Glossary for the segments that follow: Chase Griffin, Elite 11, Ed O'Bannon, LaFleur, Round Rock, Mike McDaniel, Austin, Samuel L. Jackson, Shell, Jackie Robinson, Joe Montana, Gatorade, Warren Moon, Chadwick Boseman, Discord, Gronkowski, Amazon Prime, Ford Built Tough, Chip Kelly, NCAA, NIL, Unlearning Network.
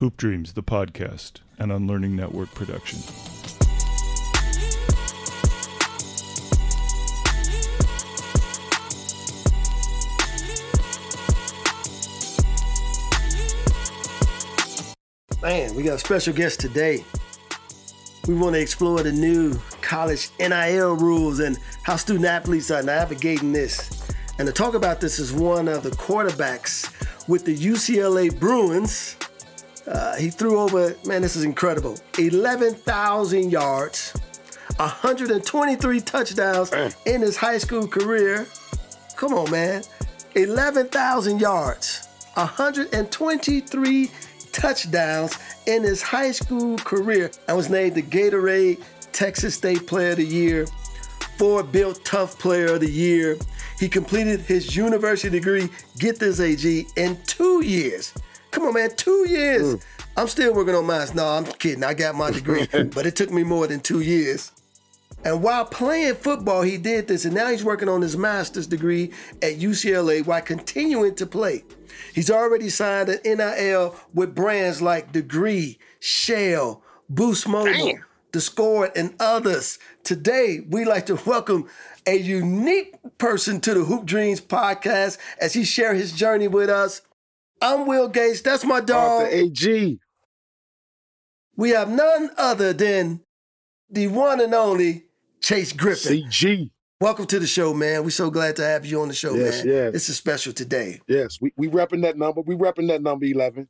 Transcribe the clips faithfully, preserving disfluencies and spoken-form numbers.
Hoop Dreams, the podcast, an Unlearning Network production. Man, we got a special guest today. We want to explore the new college N I L rules and how student athletes are navigating this. And to talk about this is one of the quarterbacks with the U C L A Bruins. Uh, he threw over, man, this is incredible, eleven thousand yards, one hundred twenty-three touchdowns man. In his high school career. Come on, man. eleven thousand yards, one hundred twenty-three touchdowns in his high school career. I was named the Gatorade Texas State Player of the Year, Ford Built Tough Player of the Year. He completed his university degree, get this, Agee, in two years. Come on, man, two years. Mm. I'm still working on mine. No, I'm kidding. I got my degree, but it took me more than two years. And while playing football, he did this, and now he's working on his master's degree at U C L A while continuing to play. He's already signed an N I L with brands like Degree, Shell, Boost Mobile, Discord, and others. Today, we'd like to welcome a unique person to the Hoop Dreams podcast as he shares his journey with us. I'm Will Gates. That's my dog. Arthur Agee. We have none other than the one and only Chase Griffin. C G. Welcome to the show, man. We're so glad to have you on the show, yes, man. Yes. It's a special today. Yes, we we repping that number. We repping that number eleven.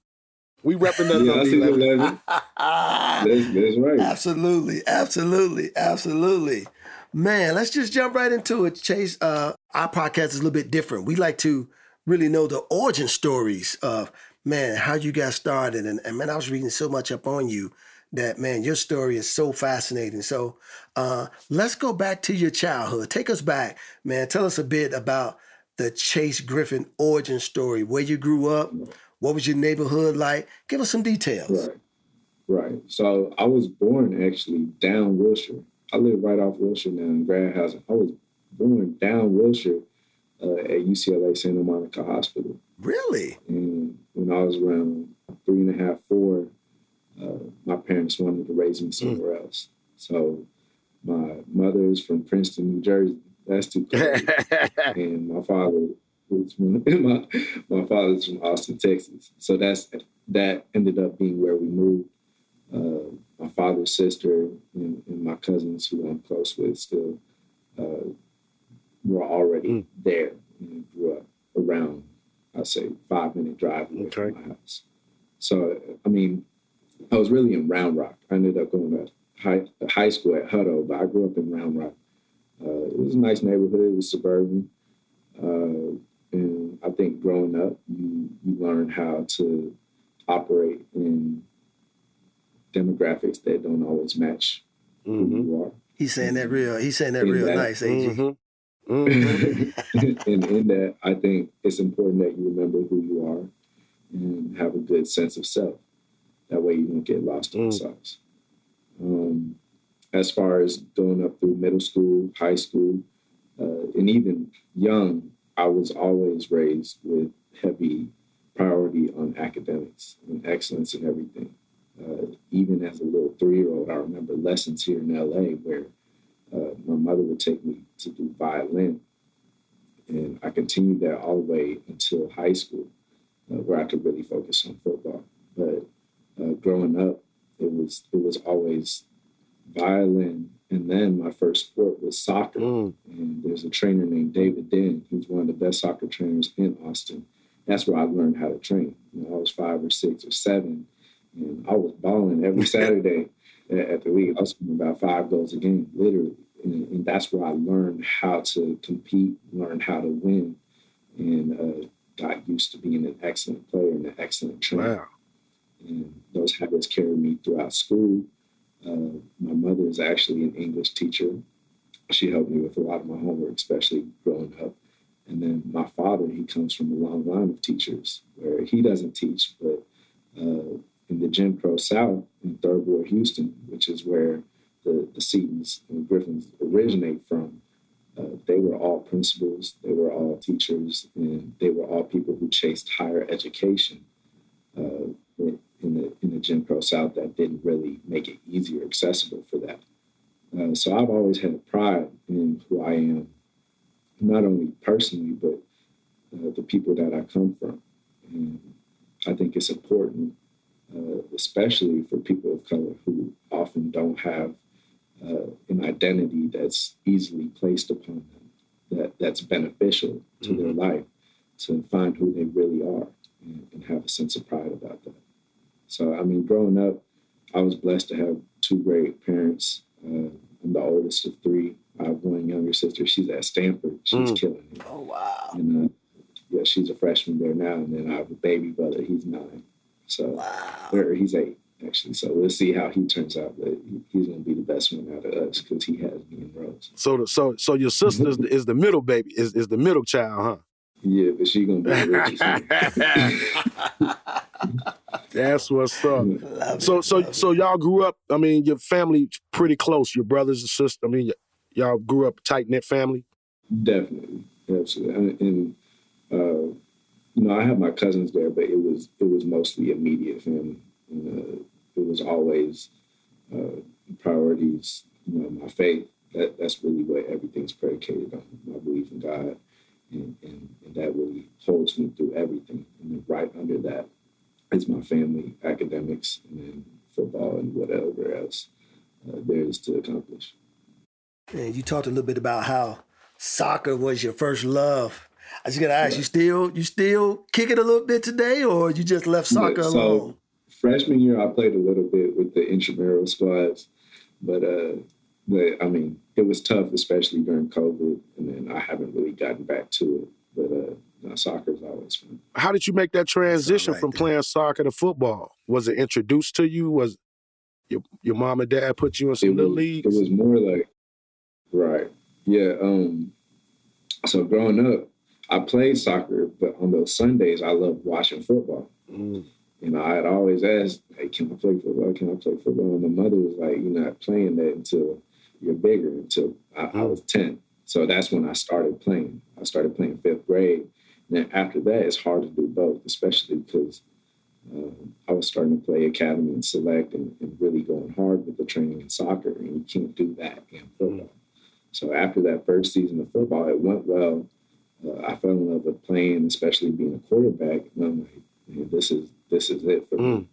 We repping that yeah, number eleven. eleven. that's, that's right. Absolutely, absolutely, absolutely. Man, let's just jump right into it, Chase. Uh, our podcast is a little bit different. We like to really know the origin stories of, man, how you got started. And, and man, I was reading so much up on you that, man, your story is so fascinating. So uh, let's go back to your childhood. Take us back, man. Tell us a bit about the Chase Griffin origin story, where you grew up, what was your neighborhood like? Give us some details. Right, right. So I was born actually down Wilshire. I live right off Wilshire now in Grand Housing. I was born down Wilshire uh, at U C L A Santa Monica Hospital. Really? And when I was around three and a half, four, Uh, my parents wanted to raise me somewhere mm. else. So my mother is from Princeton, New Jersey. That's too close. And my father is from, my, my father's from Austin, Texas. So that's that ended up being where we moved. Uh, my father's sister and, and my cousins, who I'm close with still, uh, were already mm. there and grew up around, I'd say, five-minute drive away okay. from my house. So, I mean, I was really in Round Rock. I ended up going to high, high school at Hutto, but I grew up in Round Rock. Uh, it was a nice neighborhood. It was suburban. Uh, and I think growing up, you, you learn how to operate in demographics that don't always match mm-hmm. who you are. He's saying that real. He's saying that in real that, nice, ain't you? Mm-hmm. Mm-hmm. And in that, I think it's important that you remember who you are and have a good sense of self. That way you don't get lost in the sauce. Um, as far as going up through middle school, high school, uh, and even young, I was always raised with heavy priority on academics and excellence in everything. Uh, even as a little three-year-old, I remember lessons here in L A where uh, my mother would take me to do violin. And I continued that all the way until high school, uh, where I could really focus on football. growing up, it was it was always violin, and then my first sport was soccer. Mm. And there's a trainer named David Denn. He's one of the best soccer trainers in Austin. That's where I learned how to train. You know, I was five or six or seven, and I was balling every Saturday at the league. I was scoring about five goals a game, literally. And, and that's where I learned how to compete, learned how to win, and uh, got used to being an excellent player and an excellent trainer. Wow. And those habits carried me throughout school. Uh, my mother is actually an English teacher. She helped me with a lot of my homework, especially growing up. And then my father, he comes from a long line of teachers where he doesn't teach, but uh, in the Jim Crow South in Third Ward, Houston, which is where the, the Seatons and Griffins originate from, uh, they were all principals, they were all teachers, and they were all people who chased higher education. Uh, In the, in the Jim Crow South, that didn't really make it easy or accessible for that. Uh, so I've always had a pride in who I am, not only personally, but uh, the people that I come from. And I think it's important, uh, especially for people of color who often don't have uh, an identity that's easily placed upon them, that, that's beneficial to mm-hmm. their life, to find who they really are and, and have a sense of pride about that. So, I mean, growing up, I was blessed to have two great parents. Uh, I'm the oldest of three. I have one younger sister. She's at Stanford. She's mm. killing it. Oh, wow. And, uh, yeah, she's a freshman there now. And then I have a baby brother. He's nine. So, wow. Or he's eight, actually. So we'll see how he turns out. But he's going to be the best one out of us because he has me and Rose. So, the, so, so your sister is, is the middle baby, is, is the middle child, huh? Yeah, but she's going to be the richest one. That's what's up. Love so, it, so, so it. Y'all grew up. I mean, your family pretty close. Your brothers and sisters. I mean, y- y'all grew up tight knit family. Definitely, absolutely. And uh, you know, I had my cousins there, but it was it was mostly immediate family. And, uh, it was always uh, priorities. You know, my faith. That that's really what everything's predicated on. My belief in God, and, and, and that really holds me through everything. And then right under that. It's my family, academics, and then football and whatever else uh, there is to accomplish. And you talked a little bit about how soccer was your first love. I just got to ask, yeah. you still you still kick it a little bit today, or you just left soccer yeah, so alone? Freshman year, I played a little bit with the intramural squads. But, uh, but I mean, it was tough, especially during COVID, and then I haven't really gotten back to it. But uh, no, soccer is always fun. How did you make that transition like from that. playing soccer to football? Was it introduced to you? Was your your mom and dad put you in some little leagues? It was more like, right, yeah. Um, so growing up, I played soccer, but on those Sundays, I loved watching football. Mm. And I had always asked, hey, can I play football? Can I play football? And my mother was like, you're not playing that until you're bigger, until I, mm. I was ten. So that's when I started playing. I started playing fifth grade. And then after that, it's hard to do both, especially because um, I was starting to play academy and select and, and really going hard with the training in soccer. And you can't do that in football. Mm. So after that first season of football, it went well. Uh, I fell in love with playing, especially being a quarterback. And I'm like, man, this is, this is it for mm.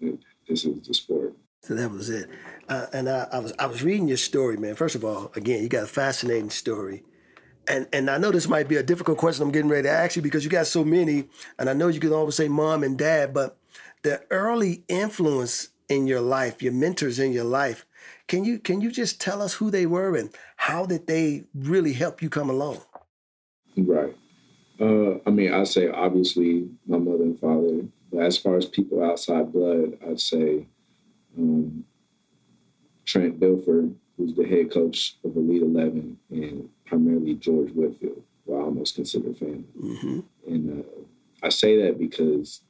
me. This is the sport. So that was it. Uh, and I, I was I was reading your story, man. First of all, again, you got a fascinating story. And and I know this might be a difficult question I'm getting ready to ask you because you got so many. And I know you can always say mom and dad, but the early influence in your life, your mentors in your life, can you can you just tell us who they were and how did they really help you come along? Right. Uh, I mean, I'd say obviously my mother and father. But as far as people outside blood, I'd say... Um, Trent Dilfer, who's the head coach of Elite eleven, and primarily George Whitfield, who I almost consider family. Mm-hmm. And uh, I say that because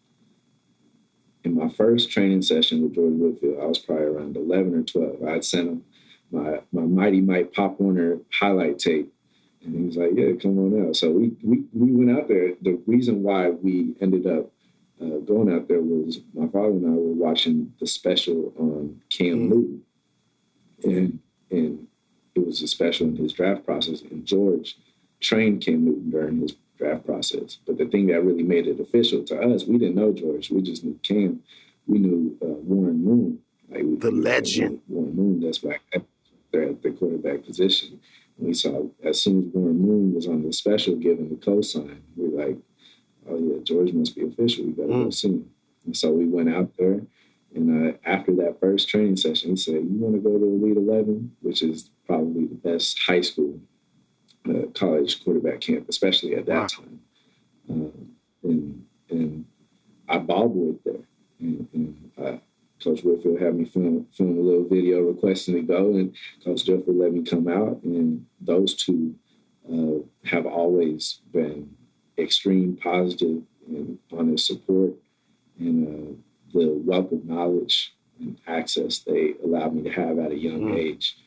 in my first training session with George Whitfield, I was probably around eleven or twelve. I'd sent him my, my Mighty Mike Pop Warner highlight tape, and he was like, yeah, come on out. So we, we, we went out there. The reason why we ended up Uh, going out there was my father and I were watching the special on Cam Newton, and and it was a special in his draft process. And George trained Cam Newton during his draft process. But the thing that really made it official to us, we didn't know George. We just knew Cam. we knew uh, Warren Moon. Like, the legend. Warren Moon, that's back there at the quarterback position. And we saw, as soon as Warren Moon was on the special giving the cosign, we were like, oh, yeah, George must be official. We better mm. go see him. And so we went out there. And uh, after that first training session, he said, you want to go to Elite eleven, which is probably the best high school uh, college quarterback camp, especially at that wow. time. Um, and and I ball boyed there. And, and uh, Coach Whitfield had me film, film a little video requesting to go, and Coach Jeffrey let me come out. And those two uh, have always been extreme positive and honest support, and uh, the wealth of knowledge and access they allowed me to have at a young mm. age,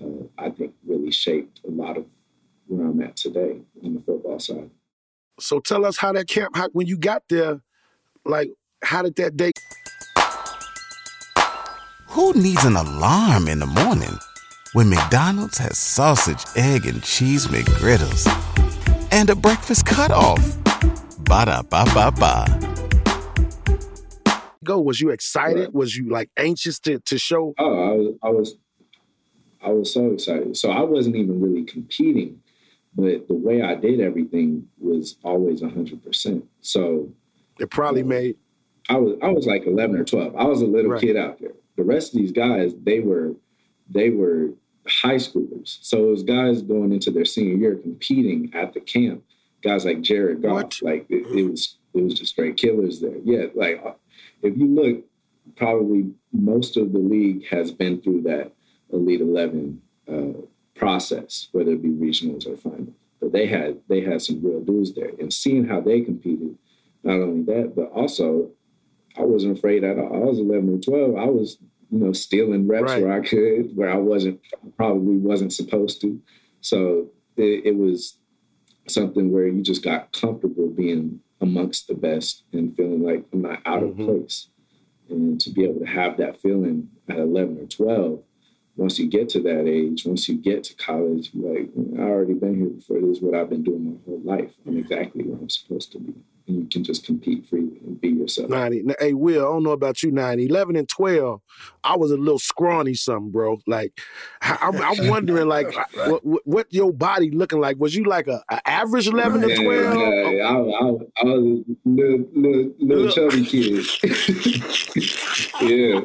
uh, I think really shaped a lot of where I'm at today on the football side. So tell us how that camp, how, when you got there, like, how did that day... Who needs an alarm in the morning when McDonald's has sausage, egg, and cheese McGriddles and a breakfast cutoff? Ba-da-ba-ba-ba. Go was you excited right. was you like anxious to to show oh I was, I was I was so excited. So I wasn't even really competing, but the way I did everything was always one hundred percent. So it probably um, made I was I was like eleven or twelve. I was a little right. kid out there. The rest of these guys, they were they were high schoolers, so it was guys going into their senior year competing at the camp, guys like Jared Goff. What? Like it, it was it was just straight killers there. Yeah, like if you look, probably most of the league has been through that Elite eleven uh, process, whether it be regionals or finals. But they had they had some real dudes there. And seeing how they competed, not only that, but also I wasn't afraid at all. I was eleven or twelve. I was, you know, stealing reps right. where I could, where I wasn't probably wasn't supposed to. So it, it was something where you just got comfortable being amongst the best and feeling like I'm not out of mm-hmm. place. And to be able to have that feeling at eleven or twelve, once you get to that age, once you get to college, you're like, I already been here before. This is what I've been doing my whole life. I'm exactly where I'm supposed to be. And you can just compete freely and be yourself. ninety Hey, Will, I don't know about you, nine, eleven and twelve, I was a little scrawny something, bro. Like, I'm, I'm wondering, like, right. what, what your body looking like? Was you like a, a average eleven or twelve? Yeah, yeah, oh. yeah. I, I, I was a little, little, little chubby kid. yeah.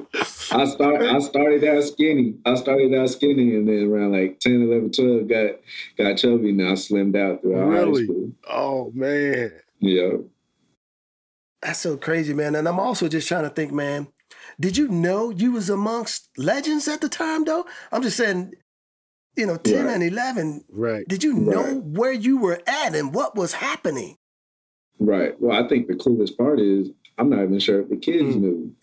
I, start, I started out skinny. I started out skinny, and then around, like, ten, eleven, twelve, got, got chubby, and I slimmed out throughout really? high school. Oh, man. Yeah. That's so crazy, man. And I'm also just trying to think, man, did you know you was amongst legends at the time, though? I'm just saying, you know, ten right. and eleven. Right. Did you know right. where you were at and what was happening? Right. Well, I think the coolest part is I'm not even sure if the kids mm. knew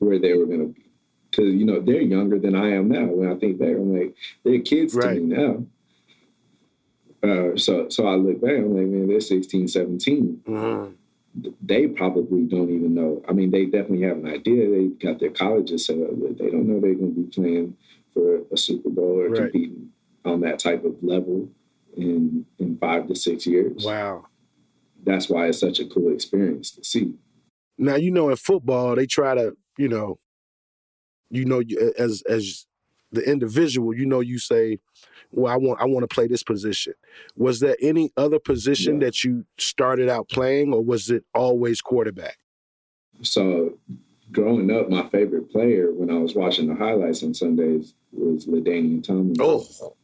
where they were going to be. Because, you know, they're younger than I am now. When I think back, I'm like, they're kids right. to me now. Uh, so so I look back, I'm like, man, they're sixteen, seventeen. Mm-hmm. They probably don't even know. I mean, they definitely have an idea. They got their colleges set up, but they don't know they're going to be playing for a Super Bowl or right. competing on that type of level in in five to six years. Wow. That's why it's such a cool experience to see. Now, you know, in football, they try to, you know, you know, as as the individual, you know, you say, well, I want I want to play this position. Was there any other position yeah. that you started out playing, or was it always quarterback? So growing up, my favorite player when I was watching the highlights on Sundays was LaDainian Tomlinson. Oh.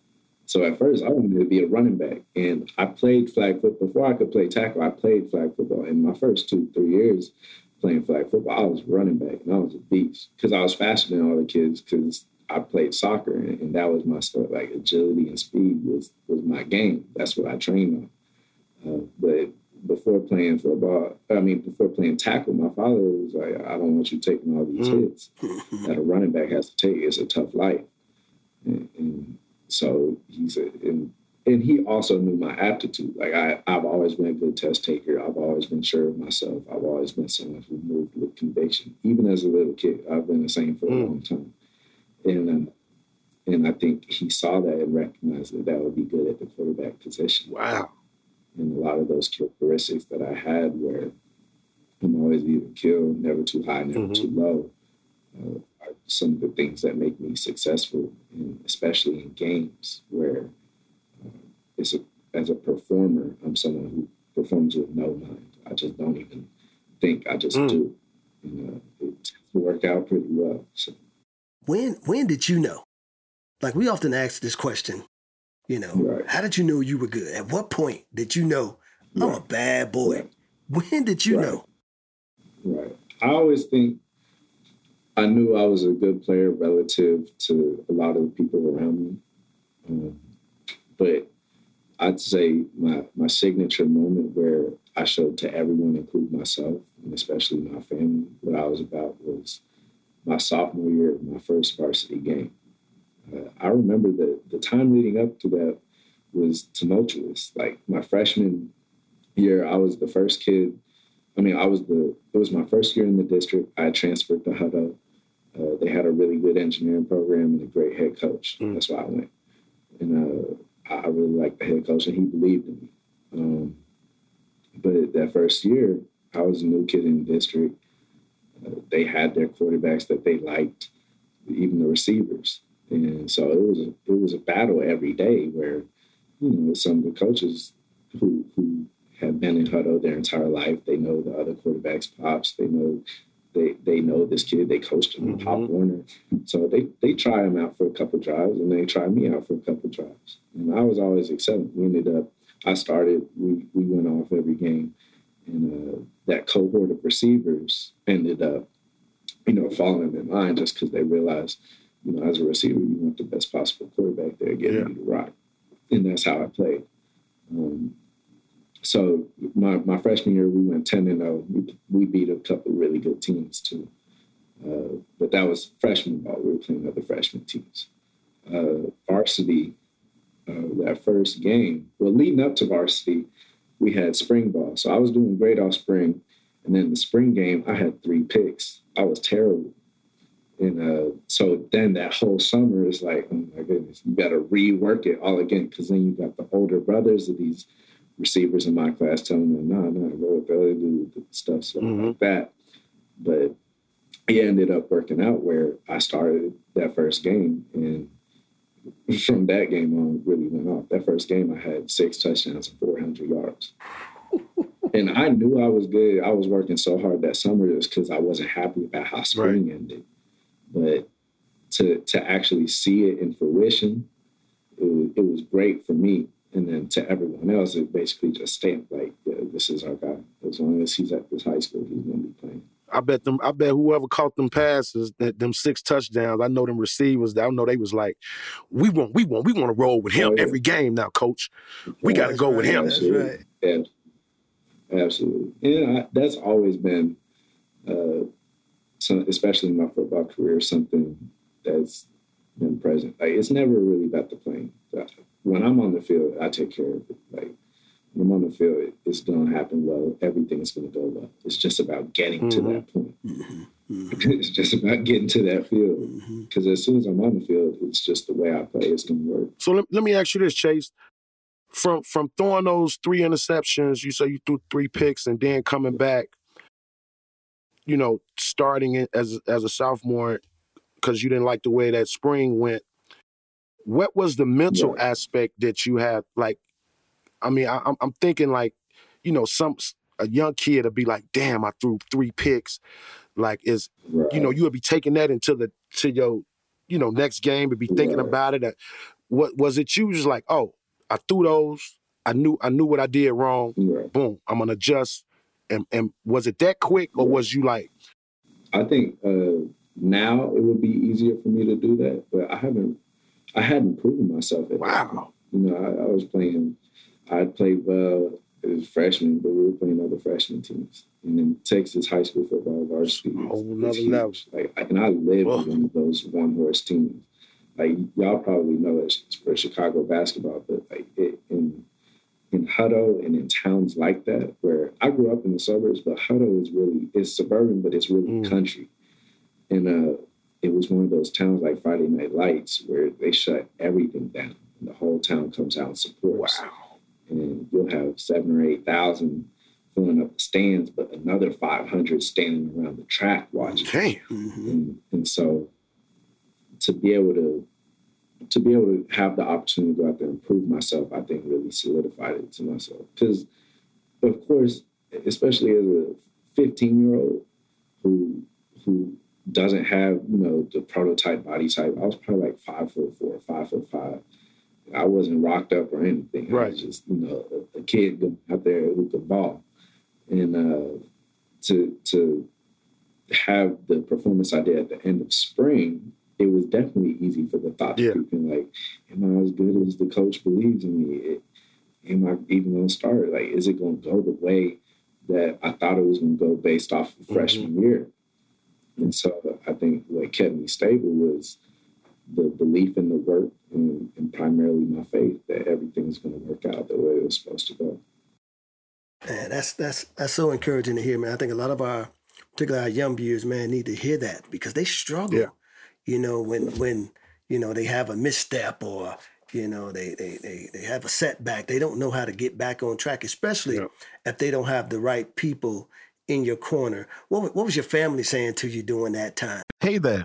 So at first I wanted to be a running back, and I played flag football. Before I could play tackle, I played flag football. In my first two, three years playing flag football, I was running back, and I was a beast because I was faster than all the kids because I played soccer, and, and that was my sport. Like agility and speed was, was my game. That's what I trained on. Uh, but before playing football, I mean, before playing tackle, my father was like, I don't want you taking all these hits that a running back has to take. It's a tough life. And, and so he said, and, and he also knew my aptitude. Like I, I've always been a good test taker. I've always been sure of myself. I've always been someone who moved with conviction. Even as a little kid, I've been the same for a mm. long time. And uh, and I think he saw that and recognized that that would be good at the quarterback position. Wow. And a lot of those characteristics that I had where I'm always even kill, never too high, never mm-hmm. too low, uh, are some of the things that make me successful, and especially in games where uh, it's a, as a performer, I'm someone who performs with no mind. I just don't even think, I just mm. do. You know, it worked out pretty well. So. When when did you know? Like, we often ask this question, you know, right. How did you know you were good? At what point did you know, I'm right. a bad boy? Right. When did you right. know? Right. I always think I knew I was a good player relative to a lot of the people around me. Um, but I'd say my, my signature moment where I showed to everyone, including myself, and especially my family, what I was about was my sophomore year, my first varsity game. Uh, I remember the, the time leading up to that was tumultuous. Like, my freshman year, I was the first kid. I mean, I was the, it was my first year in the district. I transferred to Hutto. Uh, they had a really good engineering program and a great head coach. Mm. That's why I went. And uh, I really liked the head coach, and he believed in me. Um, but that first year, I was a new kid in the district. Uh, they had their quarterbacks that they liked, even the receivers. And so it was a, it was a battle every day where, you know, some of the coaches who who have been in Hutto their entire life, they know the other quarterbacks' pops, they know they they know this kid, they coached him, mm-hmm. Pop Warner. So they, they try him out for a couple drives, and they try me out for a couple drives. And I was always excelling. We ended up, I started, we, we went off every game. And uh, that cohort of receivers ended up, you know, falling in line just because they realized, you know, as a receiver, you want the best possible quarterback there getting yeah. you the rock. And that's how I played. Um, so my, my freshman year, we went ten and oh. We, we beat a couple really good teams, too. Uh, but that was freshman ball. We were playing other freshman teams. Uh, varsity, uh, that first game, well, leading up to varsity, we had spring ball. So I was doing great all spring. And then the spring game, I had three picks. I was terrible. And uh, so then that whole summer is like, oh my goodness, you got to rework it all again, because then you got the older brothers of these receivers in my class telling them, no, no, go with the other dude, do stuff, stuff mm-hmm. like that. But it ended up working out where I started that first game, and from that game on, really went off. That first game, I had six touchdowns and four hundred yards. And I knew I was good. I was working so hard that summer. It was because I wasn't happy about how spring right. ended. But to to actually see it in fruition, it was, it was great for me. And then to everyone else, it basically just stamped like, yeah, this is our guy. As long as he's at this high school, he's going to be playing. I bet them. I bet whoever caught them passes, that them six touchdowns. I know them receivers. I know they was like, we want, we want, we want to roll with him oh, yeah. every game now, Coach. We got to go right, with him. Absolutely. That's right. Yeah. Absolutely. And I, that's always been. Uh, So especially in my football career, something that's been present. Like, it's never really about the playing. When I'm on the field, I take care of it. Like, when I'm on the field, it, it's going to happen well. Everything's going to go well. It's just about getting mm-hmm. to that point. Mm-hmm. Mm-hmm. It's just about getting to that field. Because mm-hmm. as soon as I'm on the field, it's just the way I play. It's going to work. So let, let me ask you this, Chase. From, from throwing those three interceptions, you say you threw three picks and then coming back, you know, starting it as as a sophomore, because you didn't like the way that spring went. What was the mental yeah. aspect that you had? Like, I mean, I, I'm thinking like, you know, some a young kid would be like, "Damn, I threw three picks." Like, is right. you know, you would be taking that into the to your, you know, next game and be thinking right. about it. What was it? You just like, "Oh, I threw those. I knew I knew what I did wrong. Right. Boom, I'm gonna adjust." And, and was it that quick, or was you like? I think uh, now it would be easier for me to do that, but I haven't. I hadn't proven myself. At wow. That. You know, I, I was playing. I played well as freshmen, but we were playing other freshman teams, and then Texas high school football varsity. Oh, another level. Like, and I lived oh. in one of those one horse teams. Like, y'all probably know it for Chicago basketball, but like it in. in Hutto and in towns like that, where I grew up in the suburbs, but Hutto is really, it's suburban, but it's really mm. country. And uh, it was one of those towns like Friday Night Lights where they shut everything down and the whole town comes out and supports. Wow. And you'll have seven or eight thousand filling up the stands, but another five hundred standing around the track watching. Okay. Mm-hmm. And, and so to be able to to be able to have the opportunity to go out there and prove myself, I think really solidified it to myself. Because, of course, especially as a fifteen-year-old who who doesn't have, you know, the prototype body type, I was probably like five foot four, five foot five. I wasn't rocked up or anything. Right. I was just, you know, a, a kid out there with the ball. And uh, to to have the performance I did at the end of spring, it was definitely easy for the thought to creep in. Like, am I as good as the coach believes in me? It, am I even going to start? Like, is it going to go the way that I thought it was going to go based off of freshman mm-hmm. year? And so I think what kept me stable was the belief in the work and, and primarily my faith that everything's going to work out the way it was supposed to go. Man, that's that's that's so encouraging to hear, man. I think a lot of our, particularly our young viewers, man, need to hear that because they struggle, yeah. you know, when when you know they have a misstep or you know they they they, they have a setback. They don't know how to get back on track, especially yeah. if they don't have the right people in your corner. What what was your family saying to you during that time? Hey there.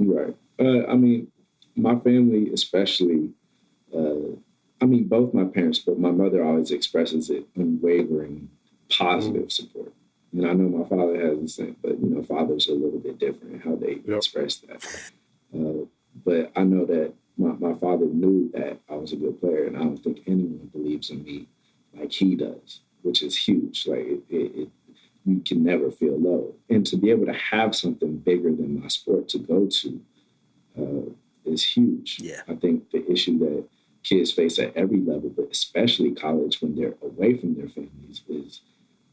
Right. Uh, I mean, my family especially, uh, I mean, both my parents, but my mother always expresses it unwavering, positive mm. support. And I know my father has the same, but, you know, fathers are a little bit different in how they yep. express that. Uh, but I know that my, my father knew that I was a good player, and I don't think anyone believes in me like he does, which is huge. Like, it, it, it you can never feel low. And to be able to have something bigger than my sport to go to uh, is huge. Yeah. I think the issue that kids face at every level, but especially college when they're away from their families, is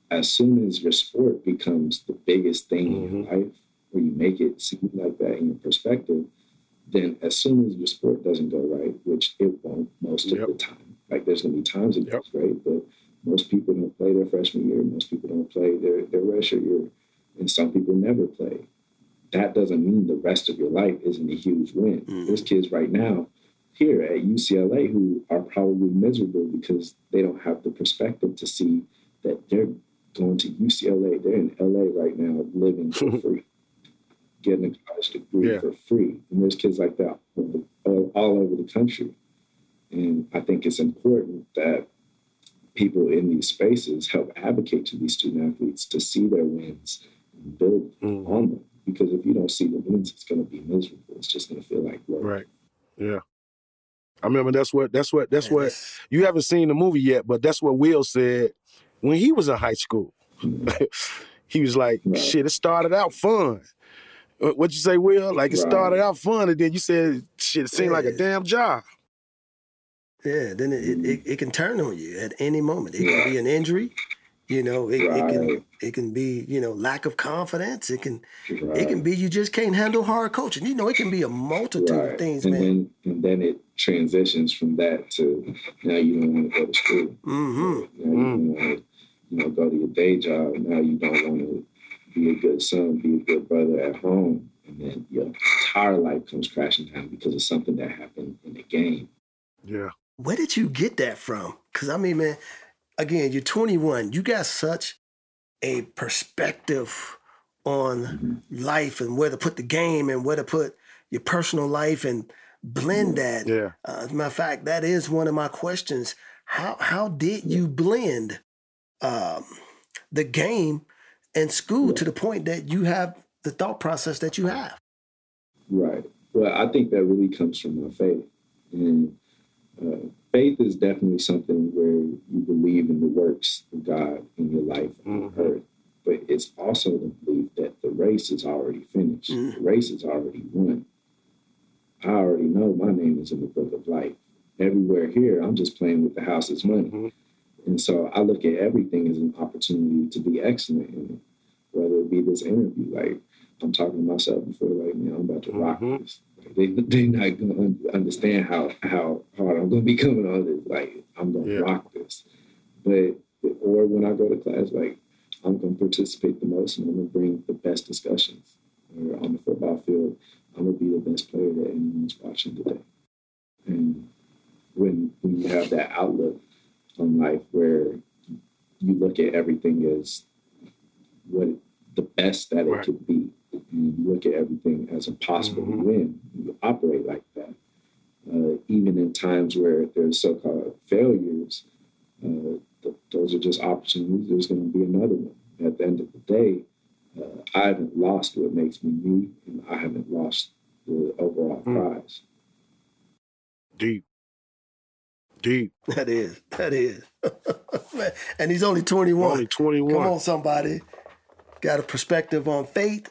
as soon as your sport becomes the biggest thing mm-hmm. in your life, or you make it seem like that in your perspective, then as soon as your sport doesn't go right, which it won't most yep. of the time. Like there's going to be times it goes yep. right, but most people don't play their freshman year. Most people don't play their, their redshirt year. And some people never play. That doesn't mean the rest of your life isn't a huge win. Mm-hmm. There's kids right now here at U C L A who are probably miserable because they don't have the perspective to see that they're going to U C L A. They're in L A right now living for free, getting a college degree yeah. for free. And there's kids like that all over the country. And I think it's important that people in these spaces help advocate to these student athletes to see their wins and build mm. on them. Because if you don't see the wins, it's going to be miserable. It's just going to feel like work. Right. Yeah. I remember that's what, that's what, that's what, you haven't seen the movie yet, but that's what Will said when he was in high school. Mm. He was like, right. shit, it started out fun. What'd you say, Will? Like, it right. started out fun. And then you said, shit, it seemed yeah. like a damn job. Yeah, then it, it it can turn on you at any moment. It can be an injury, you know. It, right. it can it can be you know lack of confidence. It can right. it can be you just can't handle hard coaching. You know, it can be a multitude right. of things, and man. Then, and then it transitions from that to now you don't want to go to school. Mm-hmm. Now you don't want to you know go to your day job. Now you don't want to be a good son, be a good brother at home, and then your entire life comes crashing down because of something that happened in the game. Yeah. Where did you get that from? Because, I mean, man, again, you're twenty-one. You got such a perspective on mm-hmm. life and where to put the game and where to put your personal life and blend that. Yeah. Uh, as a matter of fact, that is one of my questions. How how did you blend um, the game and school to the point that you have the thought process that you have. Right. Well, I think that really comes from my faith. And uh, faith is definitely something where you believe in the works of God in your life on mm-hmm. earth. But it's also the belief that the race is already finished. Mm-hmm. The race is already won. I already know my name is in the book of life. Everywhere here, I'm just playing with the house as money. Mm-hmm. And so I look at everything as an opportunity to be excellent in it, whether it be this interview. Like, I'm talking to myself before, like, man, I'm about to rock mm-hmm. this. Like, they, they're not going to understand how, how hard I'm going to be coming on this. Like, I'm going to yeah. rock this. But, or when I go to class, like, I'm going to participate the most and I'm going to bring the best discussions. Or on the football field, I'm going to be the best player that anyone's watching today. And when, when you have that outlook on life where you look at everything as what the best that right. it could be, and you look at everything as a possible mm-hmm. win, you operate like that. Uh, even in times where there's so-called failures, uh, th- those are just opportunities. There's going to be another one. At the end of the day, uh, I haven't lost what makes me me, and I haven't lost the overall mm. prize. Deep. Deep. That is. That is. Man. And he's only twenty-one. Only twenty-one. Come on, somebody. Got a perspective on faith,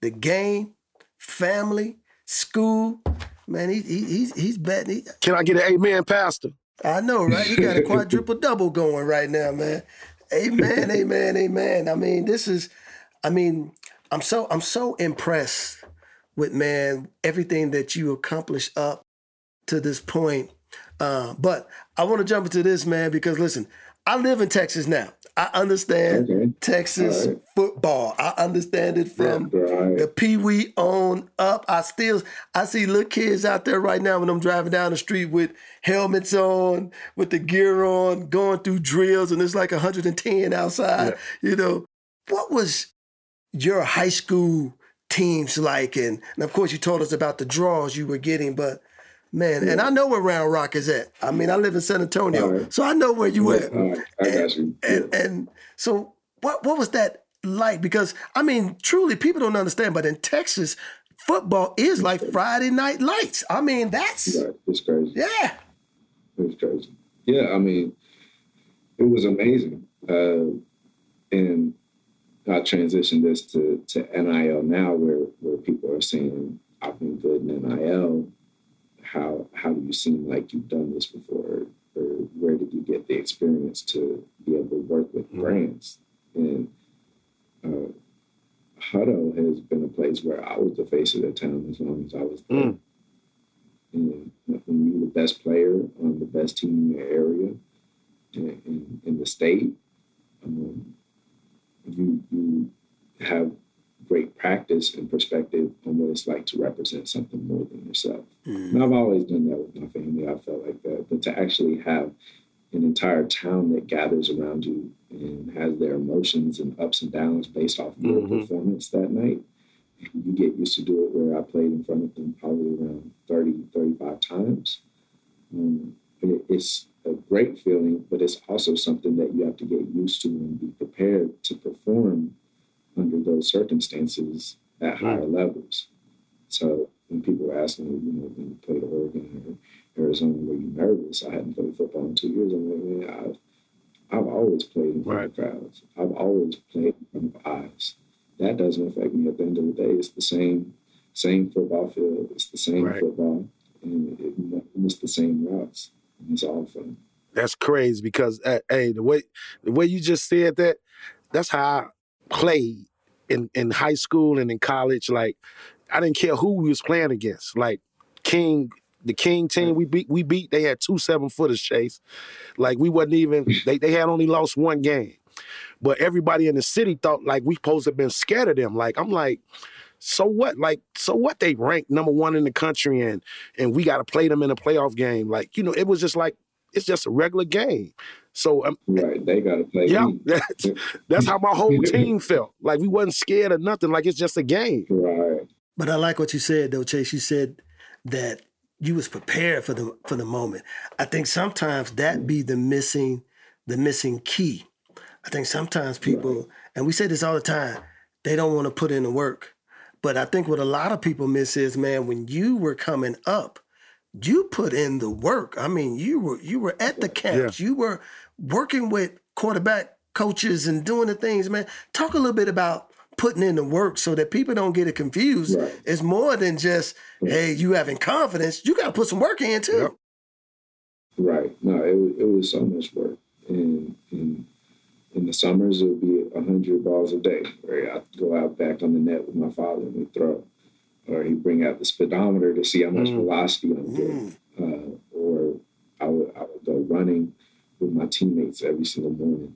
the game, family, school. Man, he, he, he's he's betting. He, Can I get an amen, Pastor? I know, right? He got a quadruple double going right now, man. Amen, amen, amen. I mean, this is. I mean, I'm so I'm so impressed with, man, everything that you accomplished up to this point. Uh, but I want to jump into this, man, because listen, I live in Texas now. I understand okay. Texas right. football. I understand it from right. the Pee Wee on up. I still, I see little kids out there right now when I'm driving down the street with helmets on, with the gear on, going through drills, and it's like one hundred ten outside, yeah. you know. What was your high school teams like? And, and of course, you told us about the draws you were getting, but man, yeah. and I know where Round Rock is at. I mean, I live in San Antonio, right. so I know where you yeah. at. Right. I and, got you. Yeah. And, and so what what was that like? Because, I mean, truly, people don't understand, but in Texas, football is like Friday Night Lights. I mean, that's... Yeah, it's crazy. Yeah. It's crazy. Yeah, I mean, it was amazing. Uh, and I transitioned this to, to N I L now, where, where people are saying, I've been good in N I L. How how do you seem like you've done this before? Or, or where did you get the experience to be able to work with mm-hmm. brands? And uh, Hutto has been a place where I was the face of the town as long as I was there. Mm. And when you're the best player on the best team in your area, in, in, in the state, um, you you have great practice and perspective on what it's like to represent something more than yourself. Mm. And I've always done that with my family. I felt like that. But to actually have an entire town that gathers around you and has their emotions and ups and downs based off your mm-hmm. performance that night, you get used to do it where I played in front of them probably around thirty, thirty-five times. Um, it, it's a great feeling, but it's also something that you have to get used to and be prepared to perform under those circumstances at higher mm-hmm. levels. So when people were asking me, you know, when you played Oregon or Arizona, were you nervous? I hadn't played football in two years. I'm like, man, I've, I've always played in front right. of crowds. I've always played in front of eyes. That doesn't affect me. At the end of the day, it's the same same football field. It's the same right. football. And it, you know, it's the same routes. And it's all fun. That's crazy because, uh, hey, the way, the way you just said that, that's how I played in, in high school and in college. Like, I didn't care who we was playing against. Like, King, the King team we beat, we beat, they had two seven-footers, Chase. Like, we wasn't even, they, they had only lost one game. But everybody in the city thought, like, we supposed to have been scared of them. Like, I'm like, so what? Like, so what? They ranked number one in the country, and and we got to play them in a playoff game. Like, you know, it was just like, it's just a regular game. So um, right, they gotta play. Yeah, that's, that's how my whole team felt. Like, we wasn't scared of nothing. Like, it's just a game. Right. But I like what you said though, Chase. You said that you was prepared for the for the moment. I think sometimes that be the missing the missing key. I think sometimes people, and we say this all the time, they don't want to put in the work. But I think what a lot of people miss is, man, when you were coming up, you put in the work. I mean, you were you were at the camps. Yeah. You were working with quarterback coaches and doing the things, man. Talk a little bit about putting in the work so that people don't get it confused. Right. It's more than just, hey, you having confidence. You got to put some work in, too. Right. No, it was, it was so much work. And in, in the summers, it would be one hundred balls a day where I'd go out back on the net with my father and we'd throw. Or he'd bring out the speedometer to see how much mm. velocity I'm getting. Mm. Uh, or I would, I would go running with my teammates every single morning,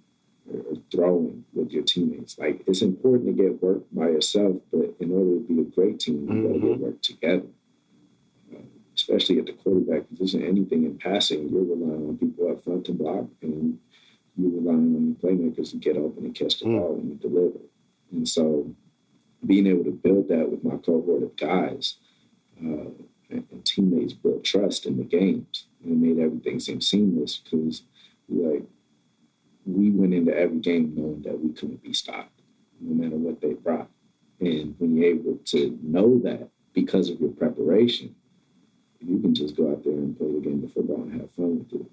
or, or throwing with your teammates. Like, it's important to get work by yourself, but in order to be a great team, you mm-hmm. got to get work together. Uh, especially at the quarterback position, anything in passing, you're relying on people up front to block, and you're relying on the playmakers to get open and catch the mm. ball and deliver. And so, being able to build that with my cohort of guys uh, and, and teammates built trust in the games, and it made everything seem seamless because, like, we went into every game knowing that we couldn't be stopped, no matter what they brought. And when you're able to know that because of your preparation, you can just go out there and play the game of football and have fun with it.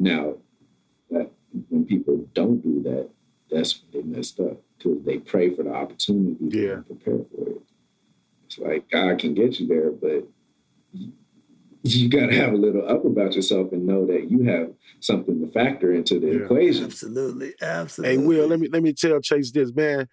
Now, that when people don't do that, that's when they messed up. Because they pray for the opportunity yeah. to prepare for it. It's like, God can get you there, but you, you got to have a little up about yourself and know that you have something to factor into the yeah. equation. Absolutely, absolutely. Hey, Will, let me let me tell Chase this, man.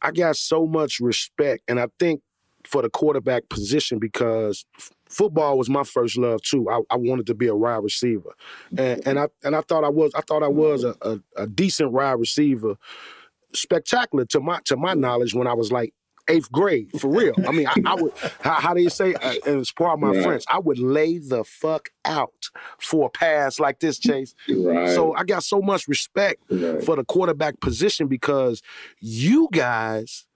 I got so much respect, and I think for the quarterback position because f- football was my first love too. I, I wanted to be a wide receiver, and and I and I thought I was I thought I was a, a, a decent wide receiver. Spectacular to my to my knowledge when I was like eighth grade, for real. I mean, I, I would, how, how do you say, uh, and it's part of my right. friends, I would lay the fuck out for a pass like this, Chase. Right. So I got so much respect right. for the quarterback position because you guys...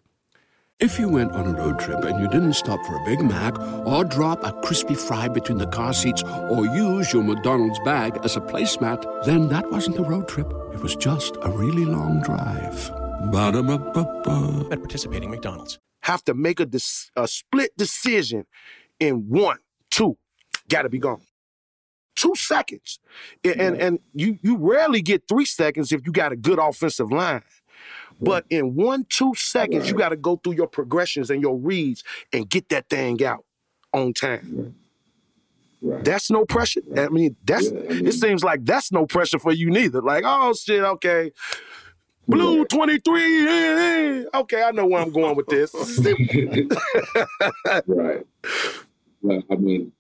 If you went on a road trip and you didn't stop for a Big Mac or drop a crispy fry between the car seats or use your McDonald's bag as a placemat, then that wasn't a road trip. It was just a really long drive. Ba-da-ba-ba-ba. At participating McDonald's. Have to make a, dis- a split decision in one, two, gotta be gone. Two seconds. And, yeah. and, and you, you rarely get three seconds if you got a good offensive line. Yeah. But in one, two seconds, right. you gotta go through your progressions and your reads and get that thing out on time. Right. Right. That's no pressure. Right. I mean, that's yeah, I mean, it seems like that's no pressure for you neither. Like, oh shit, okay. Blue yeah. twenty-three, eh, eh. Okay, I know where I'm going with this. Right. Well, I mean,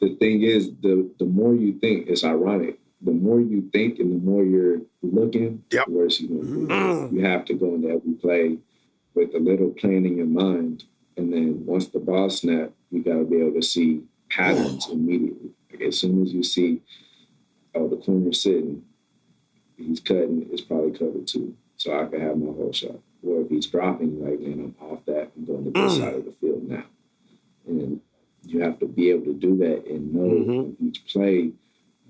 the thing is, the, the more you think, it's ironic, the more you think and the more you're looking, yep. the worse you're going to mm. You have to go into every play with a little plan in your mind. And then once the ball snaps, you got to be able to see patterns oh. immediately. Like, as soon as you see, oh, the corner's sitting, he's cutting, it's probably covered too. So I could have my whole shot. Or if he's dropping, like, man, I'm off that. I'm going to this mm. side of the field now. And you have to be able to do that and know mm-hmm. each play,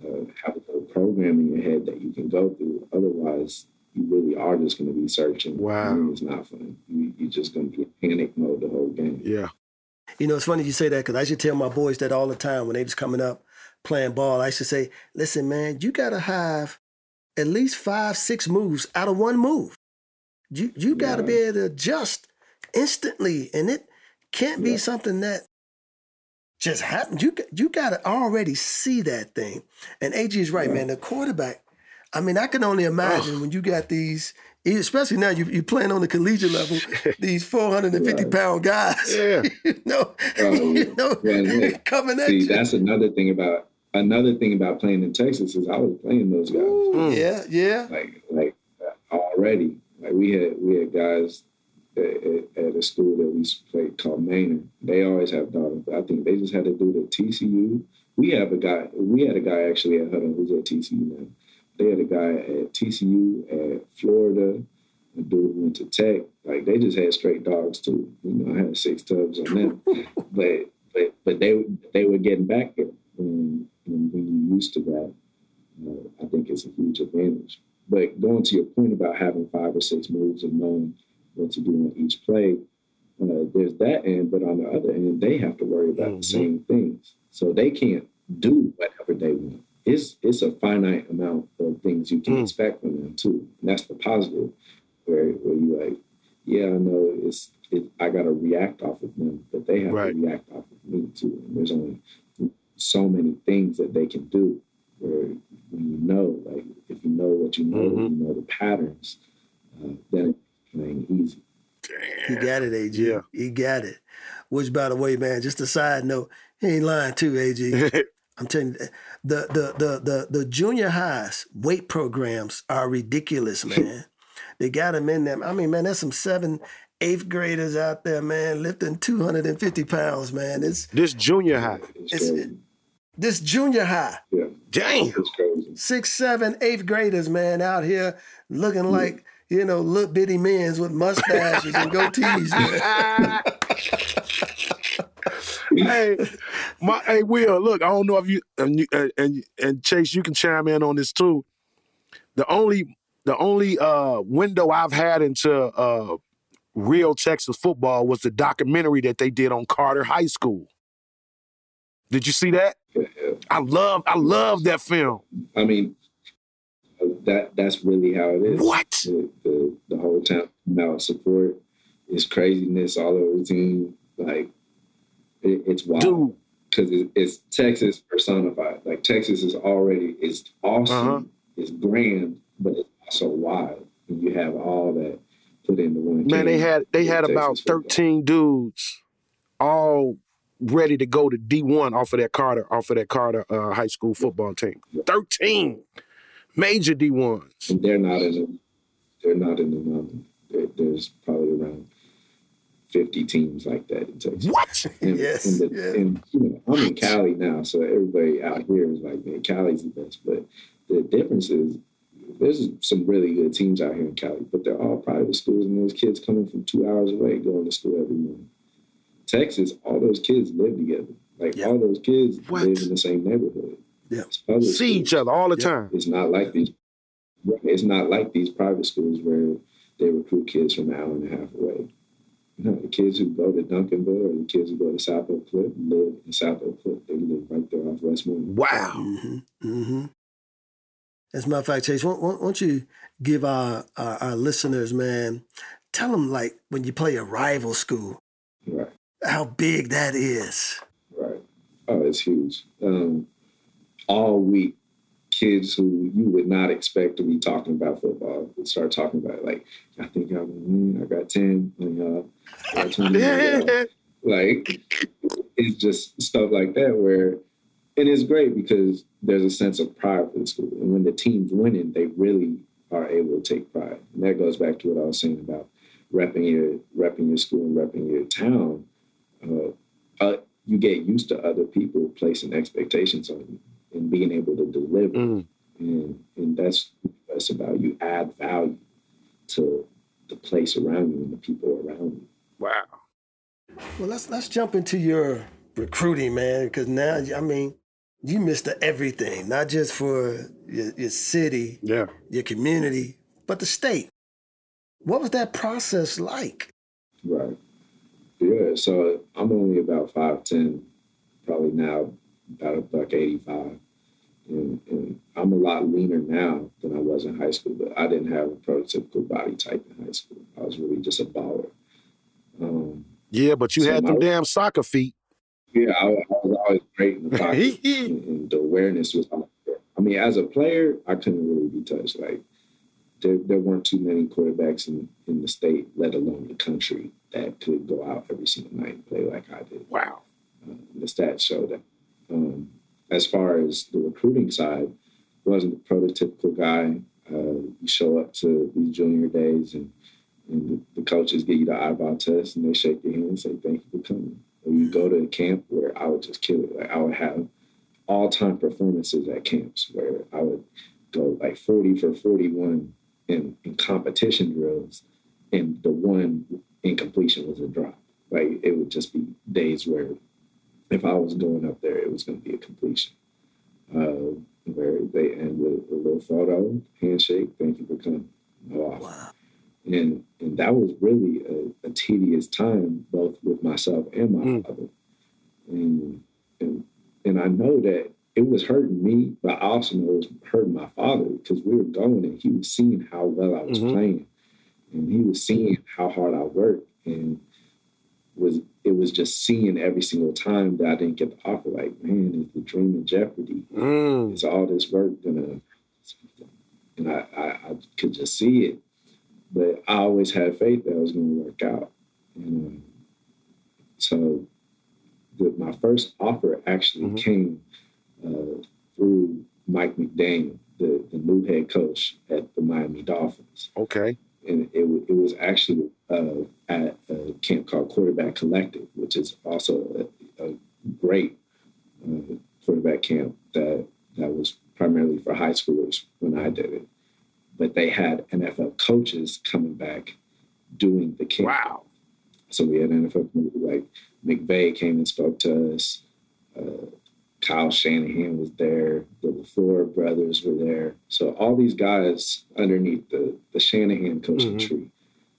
uh, have a little program in your head that you can go through. Otherwise, you really are just going to be searching. Wow. And it's not fun. You, you're just going to be in panic mode the whole game. Yeah. You know, it's funny you say that because I used to tell my boys that all the time when they was coming up playing ball. I used to say, listen, man, you got to have at least five, six moves out of one move. You you got to yeah. be able to adjust instantly, and it can't yeah. be something that just happened. You you got to already see that thing. And A G is right, yeah. man. The quarterback, I mean, I can only imagine oh. when you got these, especially now you, you're playing on the collegiate level, these four hundred fifty-pound yeah. guys, yeah. you know, um, you know yeah, coming at See, you. That's another thing about Another thing about playing in Texas is I was playing those guys. Ooh, yeah, yeah. Like, like uh, already, like we had we had guys at, at a school that we played called Maynard. They always have daughters. I think they just had to do the T C U. We have a guy. We had a guy actually at Hutto who's at T C U now. They had a guy at T C U, at Florida. A dude who went to Tech. Like, they just had straight dogs too. You know, I had six tubs on them, but but but they they were getting back there. And, And when you're used to that, uh, I think it's a huge advantage. But going to your point about having five or six moves and knowing what to do on each play, uh, there's that end. But on the other end, they have to worry about mm-hmm. the same things. So they can't do whatever they want. It's it's a finite amount of things you can mm. expect from them, too. And that's the positive, where, where you're like, yeah, I know it's it, I got to react off of them, but they have right. to react off of me, too. And there's only so many things that they can do. Where when you know, like, if you know what you know, mm-hmm. you know the patterns, uh, then it ain't easy. Damn. You got it, A G. Yeah. You got it. Which, by the way, man, just a side note, he ain't lying too, A G. I'm telling you, the the the the the junior highs weight programs are ridiculous, man. They got them in them. I mean, man, there's some seven, eighth graders out there, man, lifting two hundred fifty pounds, man. It's this junior high. It's, it's this junior high. Yeah. Damn. Six, seven, eighth graders, man, out here looking mm. like, you know, little bitty men's with mustaches and goatees. man. Hey, my hey Will, look, I don't know if you and, you and and Chase, you can chime in on this too. The only the only uh, window I've had into uh, real Texas football was the documentary that they did on Carter High School. Did you see that? Yeah. I love I love that film. I mean, that that's really how it is. What the the, the whole town now support is craziness all over the team, like. It, it's wild because it, it's Texas personified. Like Texas is already, it's awesome, uh-huh. it's grand, but it's also wild. And you have all that put into one. Man, they had they had Texas about thirteen football. Dudes all ready to go to D one off of that Carter, off of that Carter uh, high school football team. Yeah. Thirteen major D ones. And they're not in the, they're not in the number. There, there's probably around fifty teams like that in Texas. What? And, yes. And, the, yeah. and you know, I'm in Cali now, so everybody out here is like, man, Cali's the best. But the difference is there's some really good teams out here in Cali, but they're all private schools, and those kids coming from two hours away going to school every morning. Texas, all those kids live together. Like, yep. all those kids what? live in the same neighborhood. Yeah. See schools. each other all the yep. time. It's not like these. It's not like these private schools where they recruit kids from an hour and a half away. No, the kids who go to Duncanville or the kids who go to South Oak Cliff live in South Oak Cliff. They live right there off Westmore. Wow. Mm-hmm. Mm-hmm. As a matter of fact, Chase, why don't you give our, our, our listeners, man, tell them, like, when you play a rival school, right. how big that is. Right. Oh, it's huge. Um, all week, kids who you would not expect to be talking about football would start talking about it. Like, I think y'all win. I got ten. And y'all got twenty. Like, it's just stuff like that where it is great because there's a sense of pride for the school. And when the team's winning, they really are able to take pride. And that goes back to what I was saying about repping your, repping your school and repping your town. Uh, uh, you get used to other people placing expectations on you and being able to deliver. Mm. And, and that's that's about you add value to the place around you and the people around you. Wow. Well, let's let's jump into your recruiting, man, because now, I mean, you Mister Everything, not just for your, your city, yeah. your community, but the state. What was that process like? Right. Yeah, so I'm only about five ten, probably now, about a buck eighty-five, and, and I'm a lot leaner now than I was in high school, but I didn't have a prototypical body type in high school. I was really just a baller. Um, yeah, but you so had my, them damn soccer feet. Yeah, I, I was always great in the pocket, and, and the awareness was out there. I mean, as a player, I couldn't really be touched. Like, there, there weren't too many quarterbacks in, in the state, let alone the country, that could go out every single night and play like I did. Wow. Uh, the stats show that. Um, as far as the recruiting side, wasn't the prototypical guy. Uh, you show up to these junior days and, and the, the coaches give you the eyeball test and they shake your hand and say, thank you for coming. Or you go to a camp where I would just kill it. Like, I would have all-time performances at camps where I would go like forty for forty-one in, in competition drills, and the one incompletion was a drop. Like, it would just be days where if I was going up there, it was going to be a completion. Uh, where they end with a little photo, handshake, thank you for coming. Wow. wow. And and that was really a, a tedious time, both with myself and my mm. father. And, and and I know that it was hurting me, but I also know it was hurting my father, because we were going and he was seeing how well I was mm-hmm. playing, and he was seeing how hard I worked, and was it was just seeing every single time that I didn't get the offer, like, man, is the dream in jeopardy? Mm. Is all this work gonna? And I, I, I could just see it. But I always had faith that it was going to work out. And uh, so the, my first offer actually mm-hmm. came uh, through Mike McDaniel, the, the new head coach at the Miami Dolphins. Okay. And it, it was actually uh, at a camp called Quarterback Collective, which is also a, a great uh, quarterback camp that, that was primarily for high schoolers when I did it. But they had N F L coaches coming back doing the camp. Wow. So we had N F L, like McVay came and spoke to us. Uh, Kyle Shanahan was there. The LaFleur brothers were there. So all these guys underneath the, the Shanahan coaching mm-hmm. tree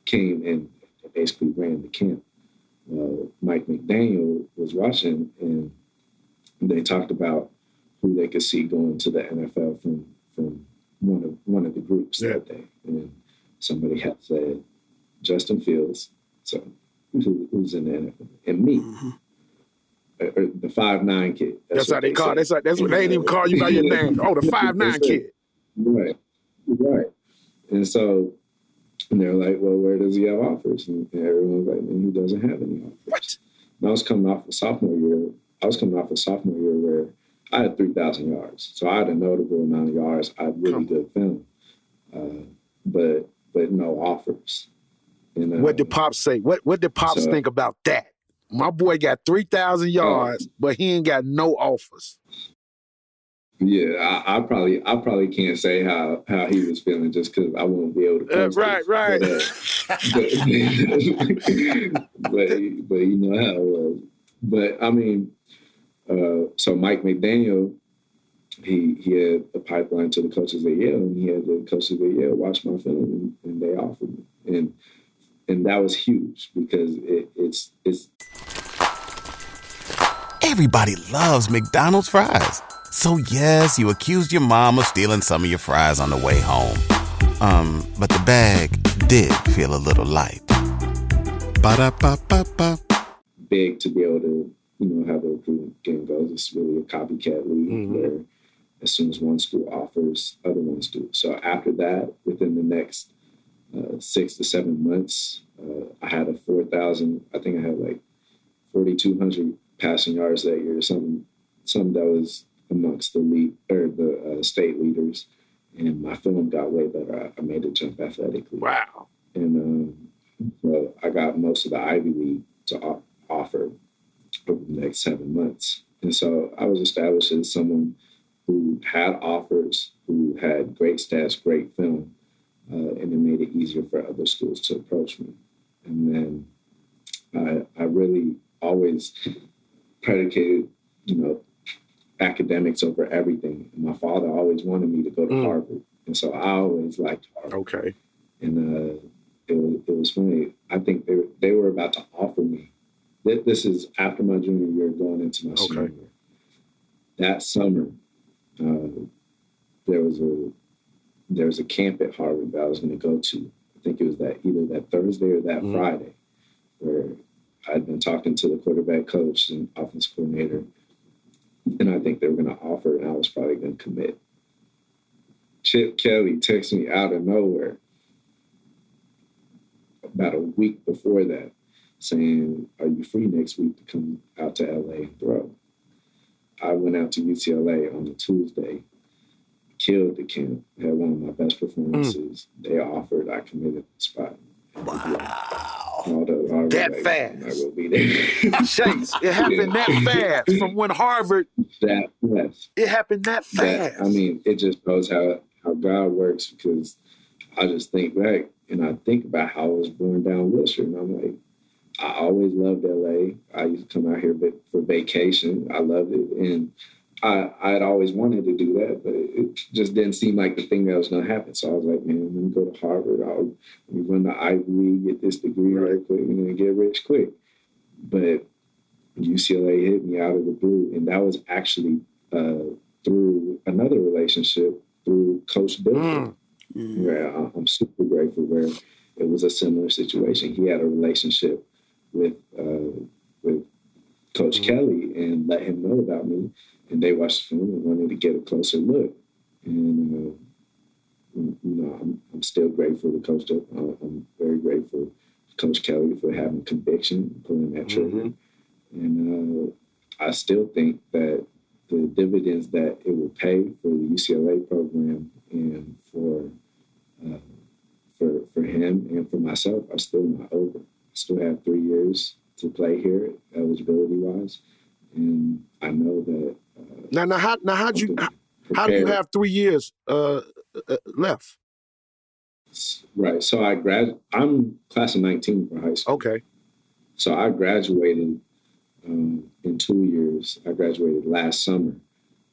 came and basically ran the camp. Uh, Mike McDaniel was watching, and they talked about who they could see going to the N F L from from one of one of the groups yeah. that day. And somebody had said Justin Fields, so who, who's in the N F L, and me, mm-hmm. or, or the five nine kid. That's, that's how they, they call. It. That's, like, that's what they didn't even call you by your name. Oh, the five nine kid. Right, right. And so, and they're like, "Well, where does he have offers?" And everyone's like, "Man, he doesn't have any offers." What? And I was coming off a sophomore year. I was coming off a sophomore year where I had three thousand yards, so I had a notable amount of yards. I had really good film, uh, but but no offers. And, uh, what did Pops say? What what did Pops so, think about that? My boy got three thousand yards, uh, but he ain't got no offers. Yeah, I, I probably I probably can't say how, how he was feeling, just because I wouldn't be able to. Uh, right, it. right. But, uh, but, but but you know how it was. But I mean. Uh, so Mike McDaniel, he he had a pipeline to the coaches at Yale, and he had the coaches at Yale watch my film, and, and they offered me, and and that was huge, because it, it's it's. Everybody loves McDonald's fries, so yes, you accused your mom of stealing some of your fries on the way home, um, but the bag did feel a little light. Ba da ba ba ba. Big to be able to. You know how the recruitment game goes. It's really a copycat league mm-hmm. where as soon as one school offers, other ones do. So after that, within the next uh, six to seven months, uh, I had a four thousand, I think I had like forty-two hundred passing yards that year, something, something that was amongst the lead, or the uh, state leaders. And my film got way better. I, I made it jump athletically. Wow. And um, well, I got most of the Ivy League to op- offer over the next seven months. And so I was established as someone who had offers, who had great stats, great film, uh, and it made it easier for other schools to approach me. And then I, I really always predicated, you know, academics over everything. And my father always wanted me to go to mm. Harvard. And so I always liked Harvard. Okay. And uh, it, was, it was funny. I think they, they were about to offer me. This is after my junior year, going into my okay. senior year. That summer, uh, there was a there was a camp at Harvard that I was going to go to. I think it was that either that Thursday or that mm-hmm. Friday, where I'd been talking to the quarterback coach and offense coordinator, and I think they were going to offer, and I was probably going to commit. Chip Kelly texts me out of nowhere about a week before that, saying, "Are you free next week to come out to L A and throw?" I went out to U C L A on the Tuesday, killed the camp, had one of my best performances. Mm. They offered, I committed the spot. Wow. Although that like, fast. I will be there. Chase, it happened yeah. that fast from when Harvard. That fast. It happened that fast. That, I mean, it just goes how, how God works, because I just think back and I think about how I was born down Wilshire, and I'm like, I always loved L A. I used to come out here for vacation. I loved it. And I I had always wanted to do that, but it just didn't seem like the thing that was going to happen. So I was like, man, let me go to Harvard. I'll run the Ivy League, get this degree right quick, and then get rich quick. But U C L A hit me out of the blue, and that was actually uh, through another relationship through Coach Bill, mm. where I, I'm super grateful. Where it was a similar situation. He had a relationship with uh, with Coach mm. Kelly, and let him know about me. And they watched the film and wanted to get a closer look. And, uh, you know, I'm, I'm still grateful to Coach Jeff. I'm very grateful to Coach Kelly for having conviction, pulling that trigger. Mm-hmm. And uh, I still think that the dividends that it will pay for the U C L A program and for uh, for for him and for myself are still not over. I still have three years to play here, eligibility-wise. And I know that... Uh, now, now, how, now how'd you, how, how do you have three years uh, uh, left? Right. So I grad. I'm class of nineteen for high school. Okay. So I graduated um, in two years. I graduated last summer.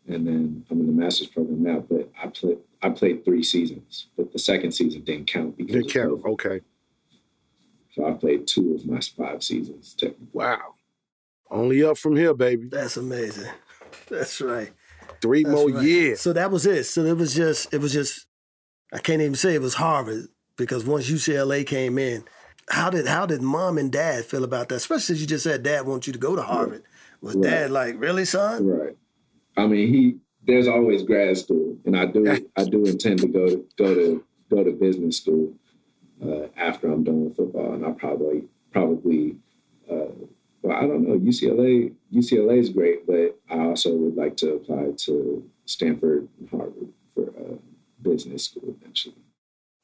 And then I'm in the master's program now. But I, play, I played three seasons. But the second season didn't count. Because didn't count. Okay. So I played two of my five seasons, technically. Wow. Only up from here, baby. That's amazing. That's right. Three That's more right. years. So that was it. So it was just, it was just, I can't even say it was Harvard, because once U C L A came in, how did how did mom and dad feel about that? Especially since you just said dad wants you to go to Harvard. Was right. dad like, really, son? Right. I mean, he there's always grad school, and I do I do intend to go to go to go to business school uh, after I'm done with football, and I probably probably. Uh, Well, I don't know. U C L A U C L A is great, but I also would like to apply to Stanford and Harvard for uh, business school eventually.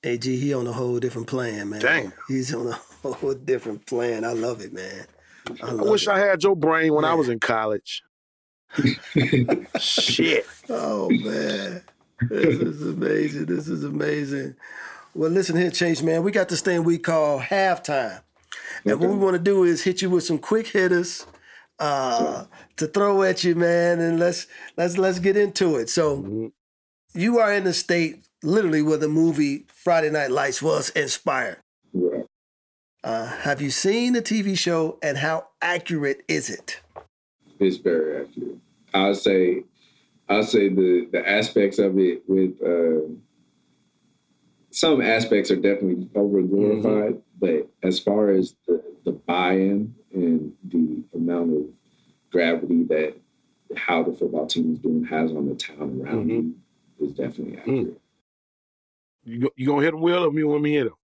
A G, he on a whole different plan, man. Dang. He's on a whole different plan. I love it, man. I, I wish it. I had your brain when man. I was in college. Shit. Oh, man. This is amazing. This is amazing. Well, listen here, Chase, man. We got this thing we call halftime. And okay. what we want to do is hit you with some quick hitters uh, yeah. to throw at you, man. And let's let's let's get into it. So mm-hmm. you are in the state literally where the movie Friday Night Lights was inspired. Yeah. Uh, have you seen the T V show, and how accurate is it? It's very accurate. I'll say, I'll say the the aspects of it with uh, some aspects are definitely over glorified. Mm-hmm. But as far as the, the buy-in and the amount of gravity that how the football team is doing has on the town around mm-hmm. you is definitely accurate. You go, you gonna hit him, Will, or you want me to hit him?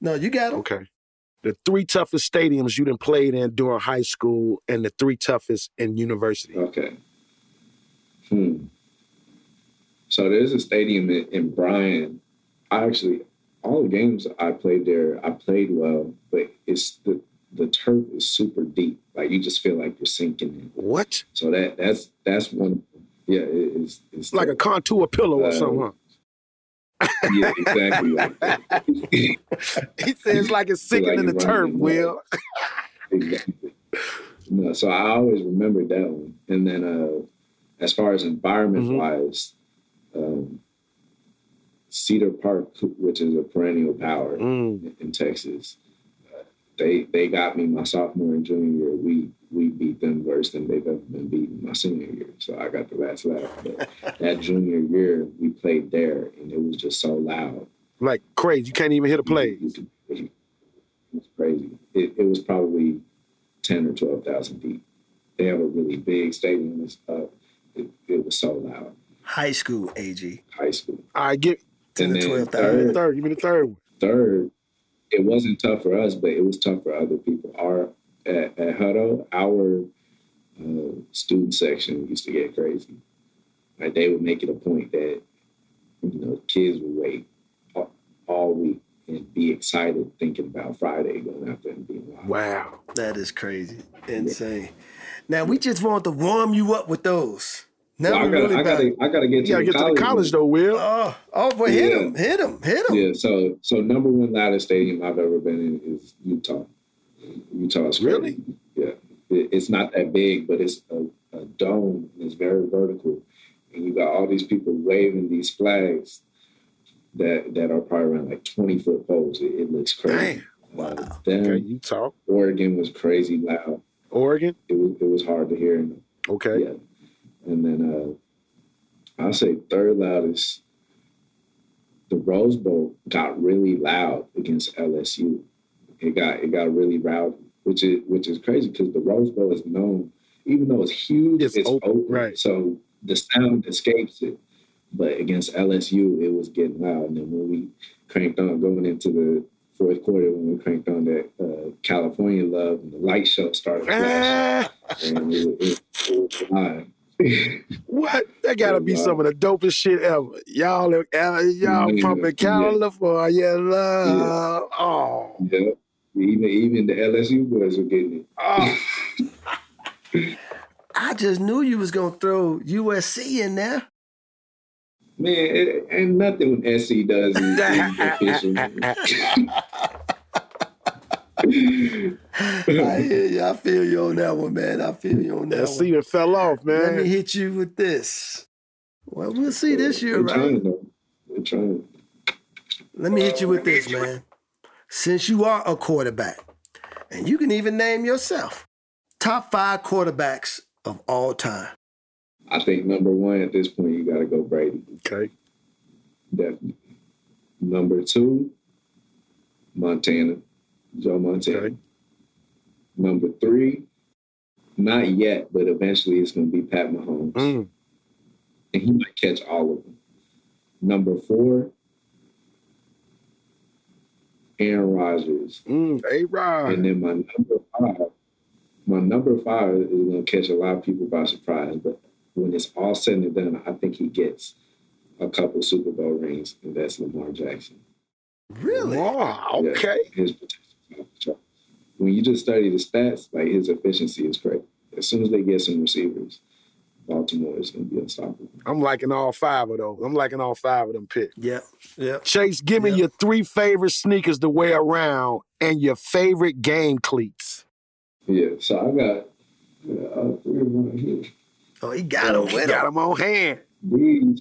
No, you got him. Okay. The three toughest stadiums you done played in during high school, and the three toughest in university. Okay. Hmm. So there's a stadium in, in Bryan. I actually... All the games I played there, I played well, but it's the the turf is super deep. Like, you just feel like you're sinking in. What? So that that's that's one. Yeah, it, it's it's like tough. A contour pillow uh, or something. Huh? Yeah, exactly. Like that. He says it's like it's sinking like in the turf. Will. Exactly. No, so I always remembered that one. And then, uh, as far as environment mm-hmm. wise. Um, Cedar Park, which is a perennial power mm. in Texas, uh, they they got me my sophomore and junior year. We we beat them worse than they've ever been beaten my senior year, so I got the last laugh. But that junior year, we played there, and it was just so loud, like crazy. You can't even hit a play. It was crazy. It, it was probably ten or twelve thousand deep. They have a really big stadium. Uh, it, it was so loud. High school, A G. High school. I get. And then twelve, third, third, give me the third one. Third, it wasn't tough for us, but it was tough for other people. Our at, at Hutto, our uh, student section used to get crazy. Like, they would make it a point that, you know, kids would wait all, all week and be excited thinking about Friday going out there and being wild. Wow, that is crazy, insane. Yeah. Now we just want to warm you up with those. Well, I, gotta, really I, gotta, I gotta get, to, gotta the get to the college though, Will. Oh, oh boy, hit yeah. him, hit him, hit him. Yeah, so so number one loudest stadium I've ever been in is Utah. Utah's really? Yeah. It, it's not that big, but it's a, a dome. It's very vertical. And you got all these people waving these flags that that are probably around like twenty-foot poles. It, it looks crazy. Damn. Wow. Uh, then okay, Utah. Oregon was crazy loud. Oregon? It was, it was hard to hear. Okay. Yeah. And then uh, I'll say third loudest, the Rose Bowl got really loud against L S U. It got it got really rowdy, which is which is crazy because the Rose Bowl is known, even though it's huge, it's, it's open. open. Right. So the sound escapes it. But against L S U, it was getting loud. And then when we cranked on, going into the fourth quarter, when we cranked on that uh, California Love, and the light show started flashing. And it, it, it was live. What? That gotta be some of the dopest shit ever. Y'all, y'all from the California Love. Yeah. Oh, yeah. Even even the L S U boys were getting it. Oh. I just knew you was gonna throw U S C in there. Man, it ain't nothing when S C does is official. I hear you. I feel you on that one, man. I feel you on that S C one. S C even fell off, man. Let me hit you with this. Well, we'll see this year, right? We're trying, though. We're trying. Let me hit you with this, man. Since you are a quarterback, and you can even name yourself, top five quarterbacks of all time. I think number one at this point, you got to go Brady. Okay. Definitely. Number two, Montana, Joe Montana. Okay. Number three, not yet, but eventually it's going to be Pat Mahomes. Mm. And he might catch all of them. Number four, Aaron Rodgers. Mm, A-Rod. And then my number five, my number five is going to catch a lot of people by surprise, but when it's all said and done, I think he gets a couple Super Bowl rings, and that's Lamar Jackson. Really? Wow, okay. Yeah, his potential. When you just study the stats, like his efficiency is great. As soon as they get some receivers, Baltimore is going to be unstoppable. I'm liking all five of those. I'm liking all five of them picks. Yeah, yeah. Chase, give yep. me your three favorite sneakers to wear around and your favorite game cleats. Yeah, so I got yeah, all three around here. Oh, he got him. He got him on hand. These,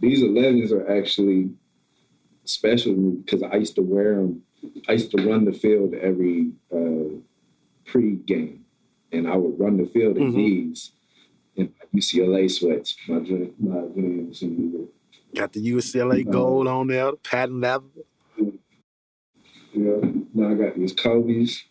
these elevens are actually special to me because I used to wear them. I used to run the field every uh, pre-game, and I would run the field in mm-hmm. these in my U C L A sweats. My dream, my dream. Got the U C L A gold um, on there, the patent leather. Yeah, now I got these Kobe's.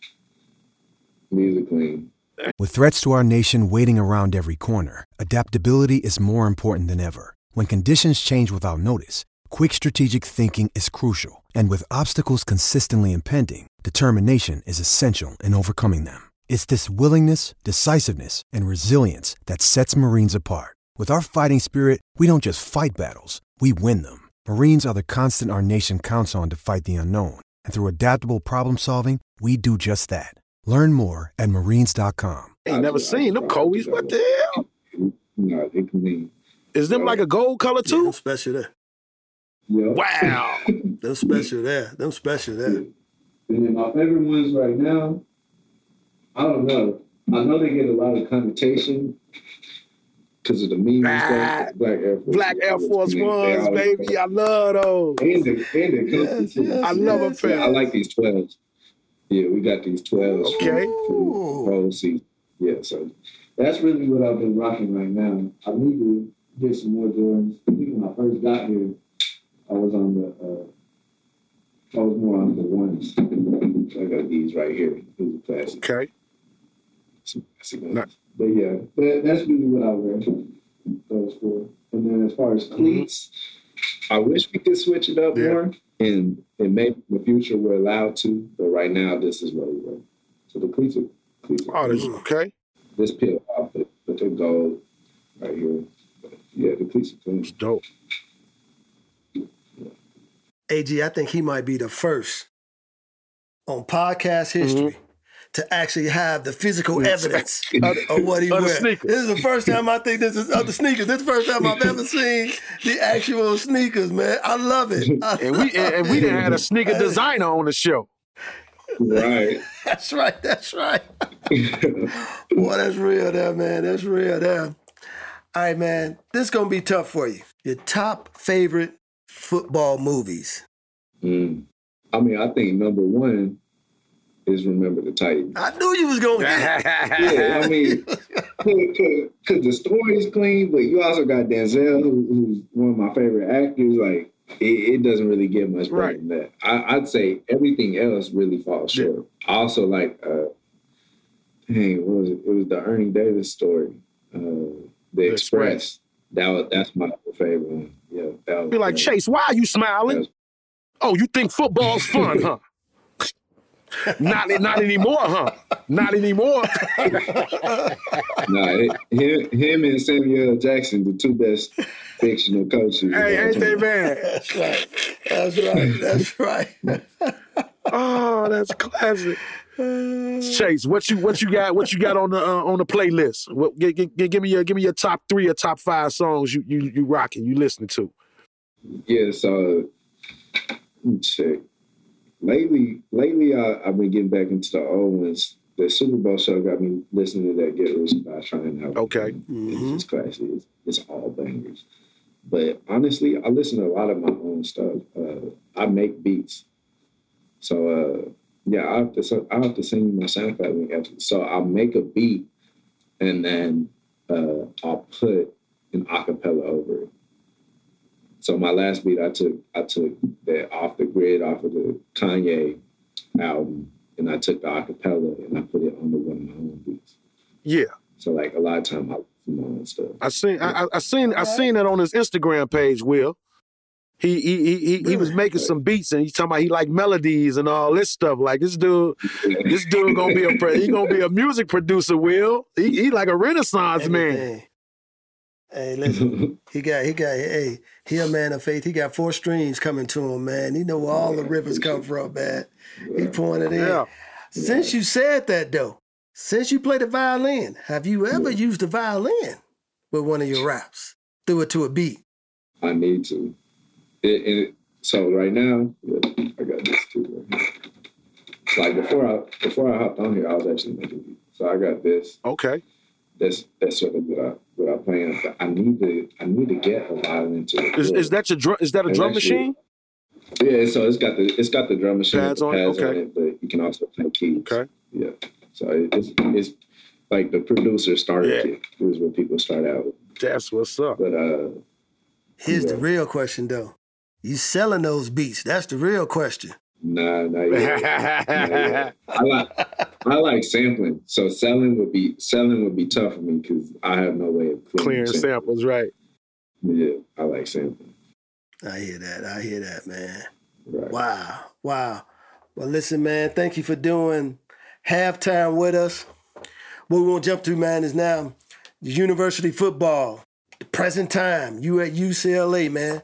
These are clean. With threats to our nation waiting around every corner, adaptability is more important than ever. When conditions change without notice, quick strategic thinking is crucial. And with obstacles consistently impending, determination is essential in overcoming them. It's this willingness, decisiveness, and resilience that sets Marines apart. With our fighting spirit, we don't just fight battles, we win them. Marines are the constant our nation counts on to fight the unknown. And through adaptable problem solving, we do just that. Learn more at marines dot com. Ain't never seen them Kobe's. What the hell? No, they clean. Is them like a gold color too? Yeah, special there. Yeah. Wow. Them special there. Them special there. And then my favorite ones right now, I don't know. I know they get a lot of connotation because of the memes. Ah, Black Air Force. Black Air Force Ones, baby. I love those. And the, and the yes, yes, I love yes, them. I like these twelves. Yeah, we got these twelves okay. from, from O C. Yeah, so that's really what I've been rocking right now. I need to get some more Jordans. When I first got here, I was on the, uh, I was more on the ones. I got these right here. These are classic. Okay. Some classic ones. Nice. But yeah, that, that's really what I wear those for. And then as far as cleats, I wish we could switch it up yeah. more. And it may in the future we're allowed to, but right now this is what we wear. So the cleats are cleats. Are oh, this is okay. This peel outfit, but they're gold right here. But yeah, the cleats are clean. It's dope. Yeah. Agee, I think he might be the first on podcast history mm-hmm. to actually have the physical evidence of, of what he wears. This is the first time I think this is of the sneakers. This is the first time I've ever seen the actual sneakers, man. I love it. I and we and, and we didn't have a sneaker designer on the show. Right. That's right. That's right. Boy, that's real there, man. That's real there. All right, man, this is going to be tough for you. Your top favorite football movies. Mm. I mean, I think number one is Remember the Titans. I knew you was going to get it. Yeah, I mean, because the story's clean, but you also got Denzel, who, who's one of my favorite actors. Like, it, it doesn't really get much better right. than that. I, I'd say everything else really falls short. Yeah. Also, like, uh, dang, what was it? It was the Ernie Davis story, uh, The, the Express. Express. That was, that's my favorite one. Yeah, that was. Be like, great. Chase, why are you smiling? Was... Oh, you think football's fun, huh? Not not anymore, huh? Not anymore. Nah, it, him, him and Samuel L. Jackson, the two best fictional coaches. Hey, ain't they bad? That's right. That's right. That's right. Oh, that's classic. Chase, what you what you got? What you got on the uh, on the playlist? What, g- g- give me your give me your top three or top five songs you you you rocking, you listening to? Yeah, so uh, let me check. Lately, lately I, I've been getting back into the old ones. The Super Bowl show got me listening to that Get Rich by Trying Out. Okay, mm-hmm. It's classic. It's, it's all bangers. But honestly, I listen to a lot of my own stuff. Uh, I make beats, so uh, yeah, I have to. I have to send you my SoundCloud link after. So I'll make a beat, and then uh, I'll put an acapella over it. So my last beat I took, I took that Off the Grid off of the Kanye album, and I took the acapella and I put it under one of my own beats. Yeah. So like a lot of time I listen to my own stuff. I seen I, I seen I seen that on his Instagram page, Will. He he he he, he was making some beats and he's talking about he like melodies and all this stuff. Like this dude, this dude gonna be a he gonna be a music producer, Will. He he like a Renaissance man. Hey, listen, he got, he got, hey, he a man of faith. He got four streams coming to him, man. He know where all the rivers come from, man. He pointed in. Yeah. Since you said that, though, since you play the violin, have you ever yeah. used the violin with one of your raps? Do it to a beat. I need to. It, it, so right now, yeah, I got this too. Like before I, before I hopped on here, I was actually making beats. So I got this. Okay. That's that's sort of what I what I plan. But I need to I need to get a violin to it. Is, is that your drum? Is that a and drum machine? Yeah, so it's got the it's got the drum machine pads, the pads on, okay. on it, but you can also play keys. Okay. Yeah. So it's it's like the producer started yeah. it. It was what people start out with. That's what's up. But uh, here's yeah. the real question though. You selling those beats? That's the real question. Nah, not yet. not yet. I like I like sampling, so selling would be selling would be tough for me because I have no way of clearing, clearing samples. samples. Right? Yeah, I like sampling. I hear that. I hear that, man. Right. Wow, wow. Well, listen, man. Thank you for doing Halftime with us. What we want to jump to, man, is now the university football, the present time. You at U C L A, man.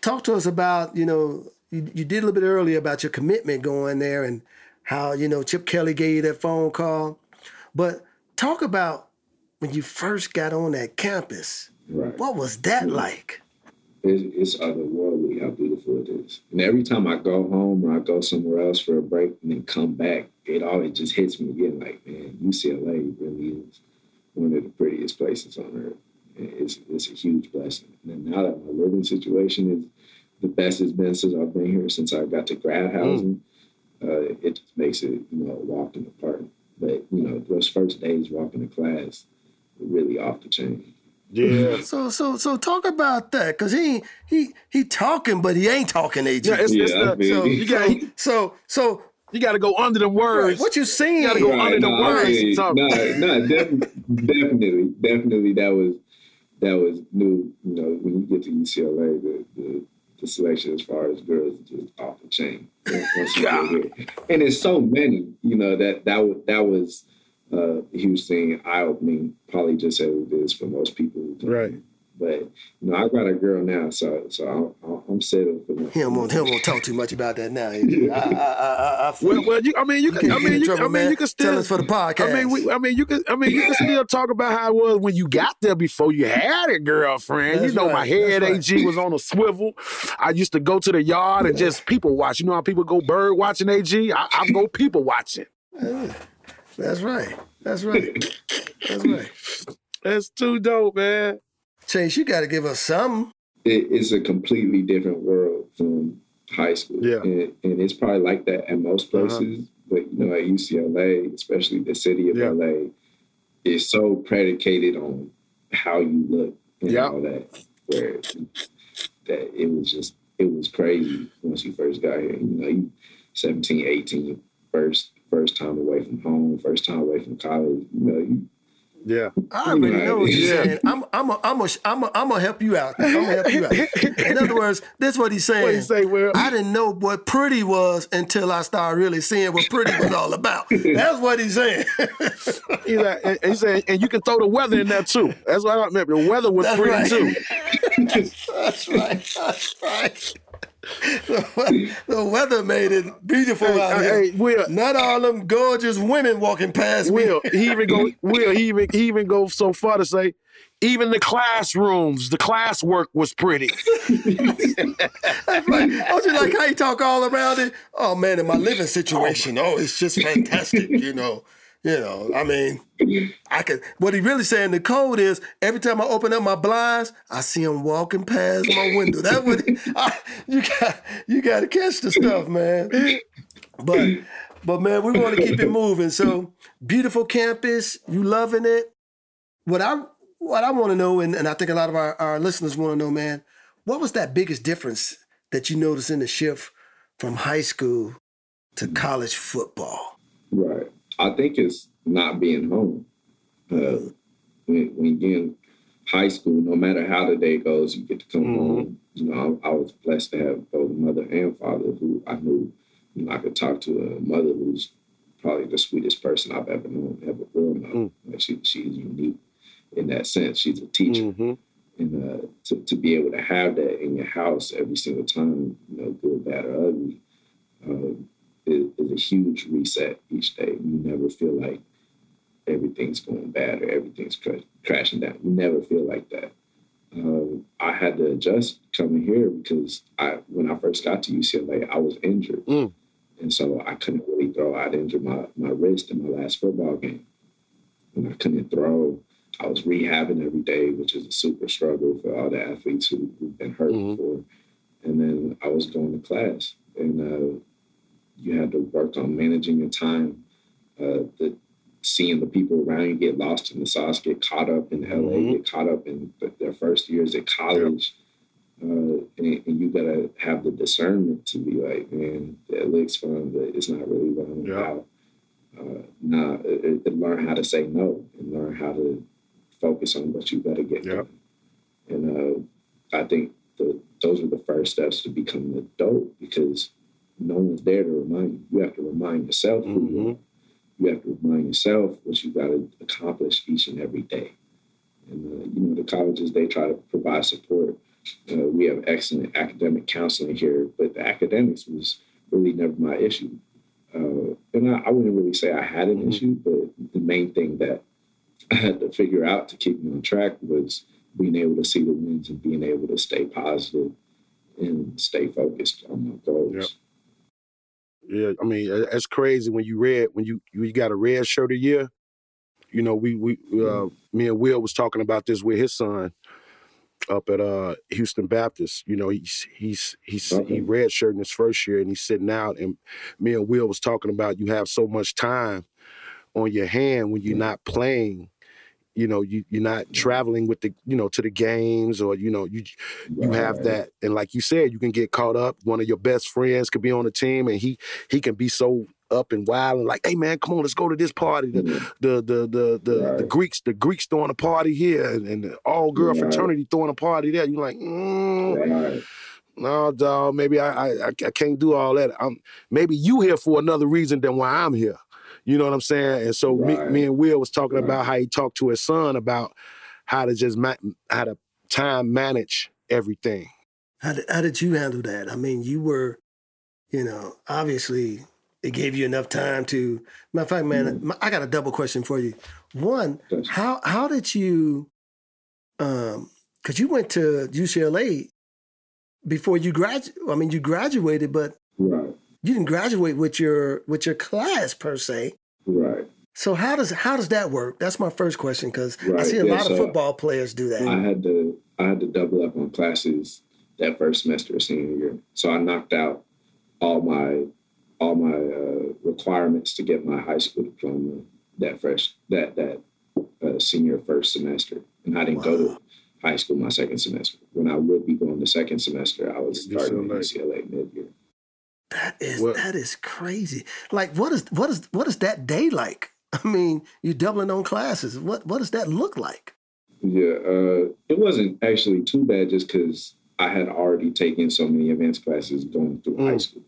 Talk to us about you know. You, you did a little bit earlier about your commitment going there and how, you know, Chip Kelly gave you that phone call. But talk about when you first got on that campus. Right. What was that yeah. like? It, it's otherworldly how beautiful it is. And every time I go home or I go somewhere else for a break and then come back, it always just hits me again like, man, U C L A really is one of the prettiest places on earth. It's, it's a huge blessing. And now that my living situation is the best it's been since I've been here, since I got to grad housing. Mm. Uh, it just makes it, you know, a walk in the park. But, you know, those first days walking to class were really off the chain. Yeah. So so so talk about that, because he he he talking, but he ain't talking, A G. Yeah, it's, yeah, it's the, I mean, so, you gotta, so, so you got to go under the words. Right, what you saying? You got to go right, under no, the words. I mean, no, no, def- definitely. Definitely that was, that was new, you know, when you get to U C L A, the, the The selection as far as girls is just off the chain. And there's so many, you know, that that, w- that was uh, a huge thing, eye-opening, probably just as it is for most people. Right. But, you know, I got a girl now, so so I'm, I'm settled for that. He don't won't talk too much about that now. I, I, I, I well, well you, I mean, you can, I mean, you, trouble, I mean, you can still tell us for the podcast. I mean, we, I mean, you can, I mean, you can still talk about how it was when you got there before you had a girlfriend. That's you know, right, my head right. A G was on a swivel. I used to go to the yard and just people watch. You know how people go bird watching, A G? I, I go people watching. That's right. That's right. That's right. That's too dope, man. Chase, you got to give us something. It, it's a completely different world from high school. Yeah. And, and it's probably like that at most places. Uh-huh. But, you know, at U C L A, especially the city of yeah. L A, is so predicated on how you look and yeah. all that. Where that it was just, it was crazy once you first got here. You know, you seventeen, eighteen, first, first time away from home, first time away from college. You know, you, yeah, I already know what you're saying. I'm, I'm, a, I'm, a, I'm, a, I'm gonna help you out. I'm gonna help you out. In other words, this is what he's saying. What he say, Will? I didn't know what pretty was until I started really seeing what pretty was all about. That's what he's saying. He's like, and, he said, and you can throw the weather in there too. That's what I remember. The weather was that's pretty right. too. that's, that's right. That's right. The, the weather made it beautiful hey, out here. Hey, Will, not all them gorgeous women walking past Will, me. He even go, Will, he even, he even go so far to say, even the classrooms, the classwork was pretty. That's right. Don't you like how you talk all around it? Oh, man, in my living situation, oh, it's just fantastic, you know. You know, I mean, I could. What he really saying the code is every time I open up my blinds, I see him walking past my window. That would I, you got you got to catch the stuff, man. But but man, we want to keep it moving. So beautiful campus, you loving it. What I what I want to know, and, and I think a lot of our, our listeners want to know, man, what was that biggest difference that you noticed in the shift from high school to college football? Right. I think it's not being home. Uh, when, when you're in high school, no matter how the day goes, you get to come mm-hmm. home. You know, I, I was blessed to have both mother and father who I knew, you know, I could talk to. A mother who's probably the sweetest person I've ever known, ever will know. Mm-hmm. Like she, she's unique in that sense. She's a teacher. Mm-hmm. And uh, to, to be able to have that in your house every single time, you know, good, bad, or ugly, um, is a huge reset each day. You never feel like everything's going bad or everything's cr- crashing down. You never feel like that. Um, I had to adjust coming here because I, when I first got to U C L A, I was injured. Mm. And so I couldn't really throw. I'd injured my, my wrist in my last football game. And I couldn't throw. I was rehabbing every day, which is a super struggle for all the athletes who, who've been hurt mm-hmm. before. And then I was going to class. And, uh, you had to work on managing your time, uh, the, seeing the people around you get lost in the sauce, get caught up in L A, mm-hmm. get caught up in th- their first years at college. Yep. Uh, and, and you got to have the discernment to be like, man, that looks fun, but it's not really what I'm yep. about. Uh, nah, it, it learn how to say no and learn how to focus on what you got to get yep. done. And uh, I think the, those are the first steps to become an adult because no one's there to remind you. You have to remind yourself who mm-hmm. you are. You have to remind yourself what you got to accomplish each and every day. And, uh, you know, the colleges, they try to provide support. Uh, we have excellent academic counseling here, but the academics was really never my issue. Uh, and I, I wouldn't really say I had an mm-hmm. issue, but the main thing that I had to figure out to keep me on track was being able to see the wins and being able to stay positive and stay focused on my goals. Yep. Yeah, I mean, that's crazy when you read, when you, you got a red shirt a year. You know, we, we uh, me and Will was talking about this with his son up at uh, Houston Baptist. You know, he's, he's, he's okay. he red shirted in his first year and he's sitting out. And me and Will was talking about you have so much time on your hand when you're not playing. You know, you, you're not traveling with the, you know, to the games or, you know, you you right. have that. And like you said, you can get caught up. One of your best friends could be on the team and he he can be so up and wild and like, hey, man, come on, let's go to this party. The mm-hmm. the the the the, right. the Greeks, the Greeks throwing a party here and the all-girl right. fraternity throwing a party there. You're like, mm, right. no, dog, maybe I, I, I can't do all that. I'm, maybe you here for another reason than why I'm here. You know what I'm saying? And so right. me, me and Will was talking right. about how he talked to his son about how to just ma- how to time manage everything. How did, how did you handle that? I mean, you were, you know, obviously it gave you enough time to. Matter of fact, man, mm-hmm. I got a double question for you. One, how how did you? Um, because you went to U C L A before you graduated. I mean, you graduated, but. Right. You didn't graduate with your with your class per se, right? So how does how does that work? That's my first question, because right, I see a yeah, lot so of football players do that. I had to I had to double up on classes that first semester of senior year. So I knocked out all my all my uh, requirements to get my high school diploma that fresh that that uh, senior first semester, and I didn't wow. go to high school my second semester. When I would be going the second semester, I was starting at U C L A mid-year. That is well, that is crazy. Like, what is what is what is that day like? I mean, you're doubling on classes. What what does that look like? Yeah, uh, it wasn't actually too bad just because I had already taken so many advanced classes going through mm. high school.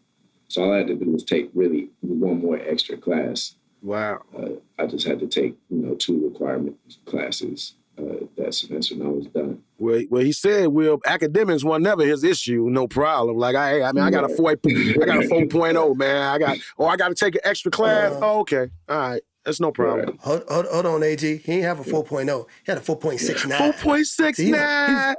So all I had to do was take really one more extra class. Wow. Uh, I just had to take, you know, two requirement classes uh, that semester, and I was done. Well, well, he said, "Well, academics were never his issue. No problem. Like I, I mean, I got a four, I got a four point oh, man. I got, oh, I got to take an extra class. Uh, oh, okay, all right." That's no problem. Right. Hold, hold, hold on, A G. He didn't have a four point oh. He had a four point six nine. four point six nine.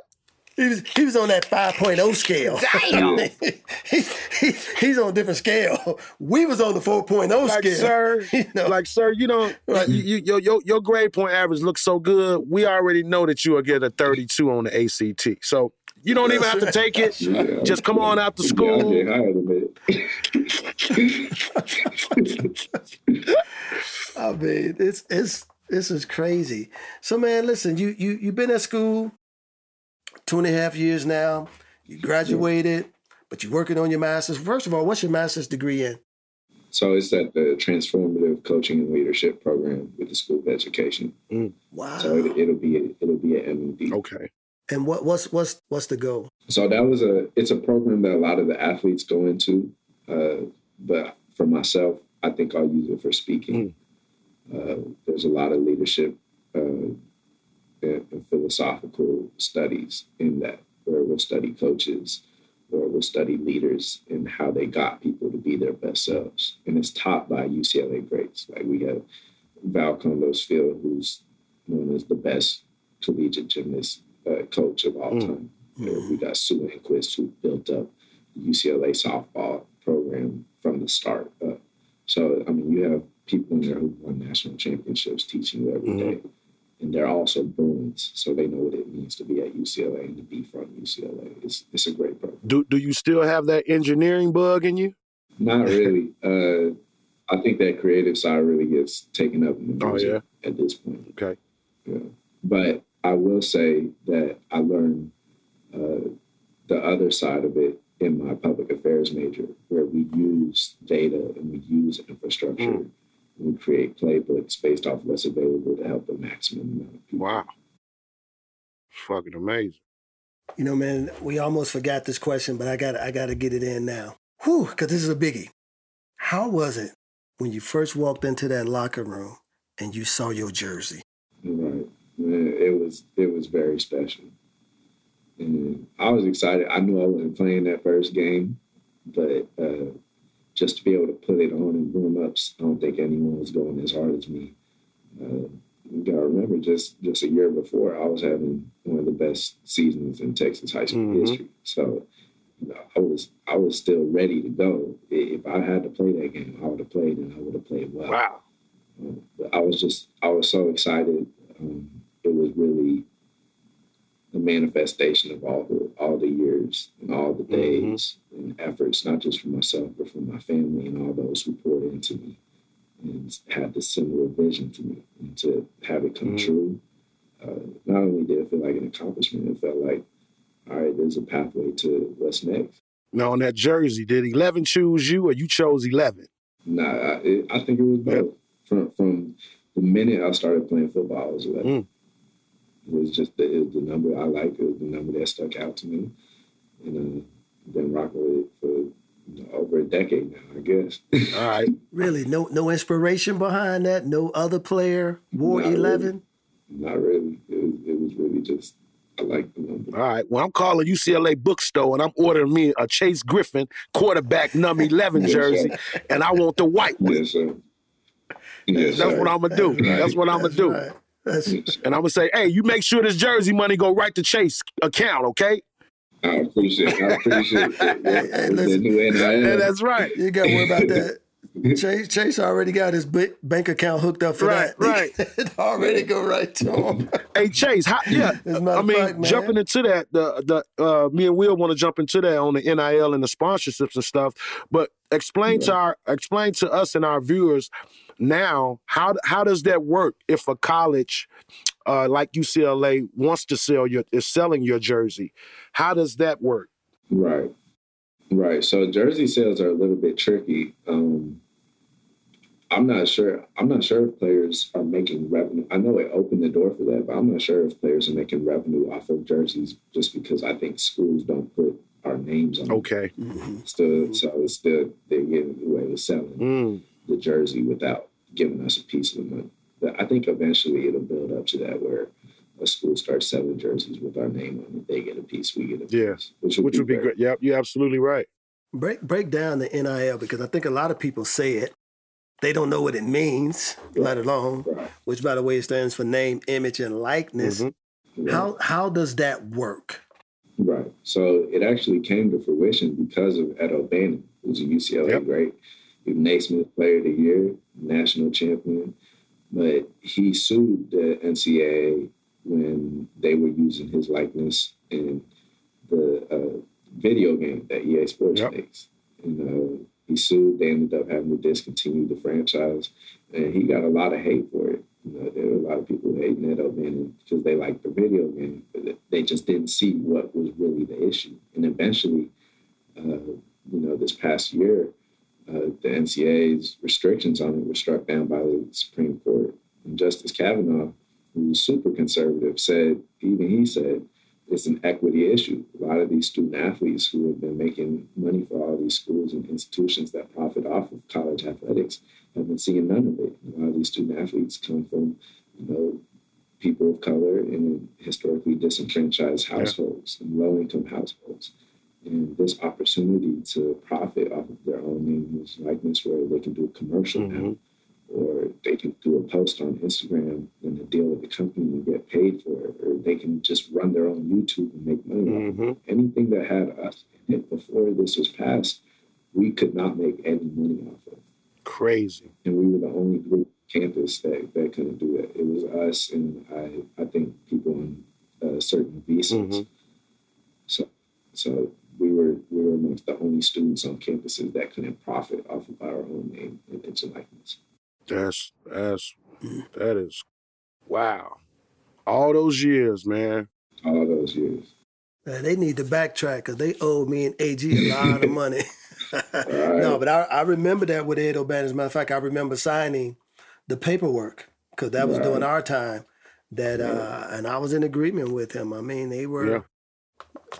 He was, he, was, he was on that five point oh scale. Damn. he, he, he's on a different scale. We was on the four point oh like, scale. Sir, you know? Like, sir, you don't, like, you, you, your, your grade point average looks so good, we already know that you will get a thirty-two on the A C T. So you don't even have to take it. Yeah, just come on out to school. Yeah, I had a bit. I mean, it's it's this is crazy. So, man, listen, you you you've been at school two and a half years now. You graduated, yeah. but you're working on your master's. First of all, what's your master's degree in? So it's at the Transformative Coaching and Leadership Program with the School of Education. Mm. Wow. So it, it'll be a, it'll be an M E D. Okay. And what what's what's what's the goal? So that was a it's a program that a lot of the athletes go into, uh, but for myself, I think I'll use it for speaking. Mm. Uh, there's a lot of leadership uh, and, and philosophical studies in that, where we'll study coaches, where we'll study leaders and how they got people to be their best selves. And it's taught by U C L A greats. Like we have Val Condosfield, who's known as the best collegiate gymnast uh, coach of all mm. time. Mm. We got Sue Enquist, who built up the U C L A softball program from the start up. So, I mean, you have people in there who won national championships teaching you every mm-hmm. day. And they're also Bruins, so they know what it means to be at U C L A and to be from U C L A. It's it's a great program. Do do you still have that engineering bug in you? Not really. uh, I think that creative side really gets taken up in the music oh, yeah? at this point. Okay. Yeah. But I will say that I learned uh, the other side of it in my public affairs major, where we use data and we use infrastructure. Mm. We create playbooks based off what's available to help the maximum amount of people. Wow. Fucking amazing. You know, man, we almost forgot this question, but I got I got to get it in now. Whew, because this is a biggie. How was it when you first walked into that locker room and you saw your jersey? Right. Man, it was, it was very special. And I was excited. I knew I wasn't playing that first game, but... Uh, just to be able to put it on in warm-ups, I don't think anyone was going as hard as me. Uh, you got to remember, just, just a year before, I was having one of the best seasons in Texas high school mm-hmm. history. So, you know, I was I was still ready to go. If I had to play that game, I would have played, and I would have played well. Wow! Um, but I was just I was so excited. Um, it was really the manifestation of all the all the years and all the days mm-hmm. and efforts, not just for myself, but for my family and all those who poured into me and had the similar vision to me. And to have it come mm-hmm. true, uh, not only did it feel like an accomplishment, it felt like, all right, there's a pathway to what's next. Now, on that jersey, did eleven choose you or you chose eleven? Nah, I, it, I think it was both. Yep. From, from the minute I started playing football, I was eleven. Mm. It was just the, it was the number I liked. It was the number that stuck out to me. And uh, been rocking with it for you know, over a decade now, I guess. All right. Really? No no inspiration behind that? No other player wore eleven? Really. Not really. It was, it was really just, I liked the number. All right. Well, I'm calling U C L A Bookstore, and I'm ordering me a Chase Griffin quarterback number eleven jersey, yes, and I want the white one. Yes, sir. Yes, That's sir. what I'm going to do. Right. That's what I'm going to do. Right. That's, and I'm going to say, hey, you make sure this jersey money go right to Chase account, okay? I appreciate it. I appreciate it. Yeah, hey, listen, and that's right. You got to worry about that. Chase, Chase already got his bank account hooked up for right, that. Right, it already go right to him. Hey, Chase, how, yeah, I mean, fight, jumping into that, the the uh, me and Will want to jump into that on the N I L and the sponsorships and stuff. But explain yeah. to our, explain to us and our viewers now how how does that work if a college uh, like U C L A wants to sell your is selling your jersey? How does that work? Right. Right. So jersey sales are a little bit tricky. Um, I'm not sure. I'm not sure if players are making revenue. I know it opened the door for that, but I'm not sure if players are making revenue off of jerseys just because I think schools don't put our names on. Okay. Mm-hmm. Still, so it's still, they're getting away with selling mm. the jersey without giving us a piece of the money. But I think eventually it'll build up to that where a school starts selling jerseys with our name on it. They get a piece, we get a piece. Yeah. Which would, which be, would be great. Yep, you're absolutely right. Break break down the N I L because I think a lot of people say it. They don't know what it means, yeah. let alone, right. which, by the way, it stands for name, image, and likeness. Mm-hmm. Yeah. How how does that work? Right. So it actually came to fruition because of Ed O'Bannon, who's a U C L A yep. great. He was Naismith Player of the Year, national champion. But he sued the N C double A when they were using his likeness in the uh, video game that E A Sports yep. makes. And uh, he sued. They ended up having to discontinue the franchise. And he got a lot of hate for it. You know, there were a lot of people hating Ed O'Bannon because they liked the video game, but they just didn't see what was really the issue. And eventually, uh, you know, this past year, uh, the N C double A's restrictions on it were struck down by the Supreme Court. And Justice Kavanaugh, who was super conservative, said, even he said, it's an equity issue. A lot of these student athletes who have been making money for all these schools and institutions that profit off of college athletics have been seeing none of it. A lot of these student athletes come from, you know, people of color and historically disenfranchised households yeah. and low-income households. And this opportunity to profit off of their own name and likeness where they can do a commercial mm-hmm. now, or they can do a post on Instagram and a deal with the company and get paid for it, or they can just run their own YouTube and make money mm-hmm. off it. Anything that had us in it before this was passed, we could not make any money off of. Crazy. And we were the only group on campus that, that couldn't do that. It was us and I I think people on uh, certain visas. Mm-hmm. So so we were we were amongst the only students on campuses that couldn't profit off of our own name and its likeness. That's, that's, that is, wow. All those years, man. All those years. Man, they need to backtrack because they owe me and A G a lot of money. Right. No, but I, I remember that with Ed O'Bannon. As a matter of fact, I remember signing the paperwork because that was right. during our time that, yeah. uh, and I was in agreement with him. I mean, they were, yeah.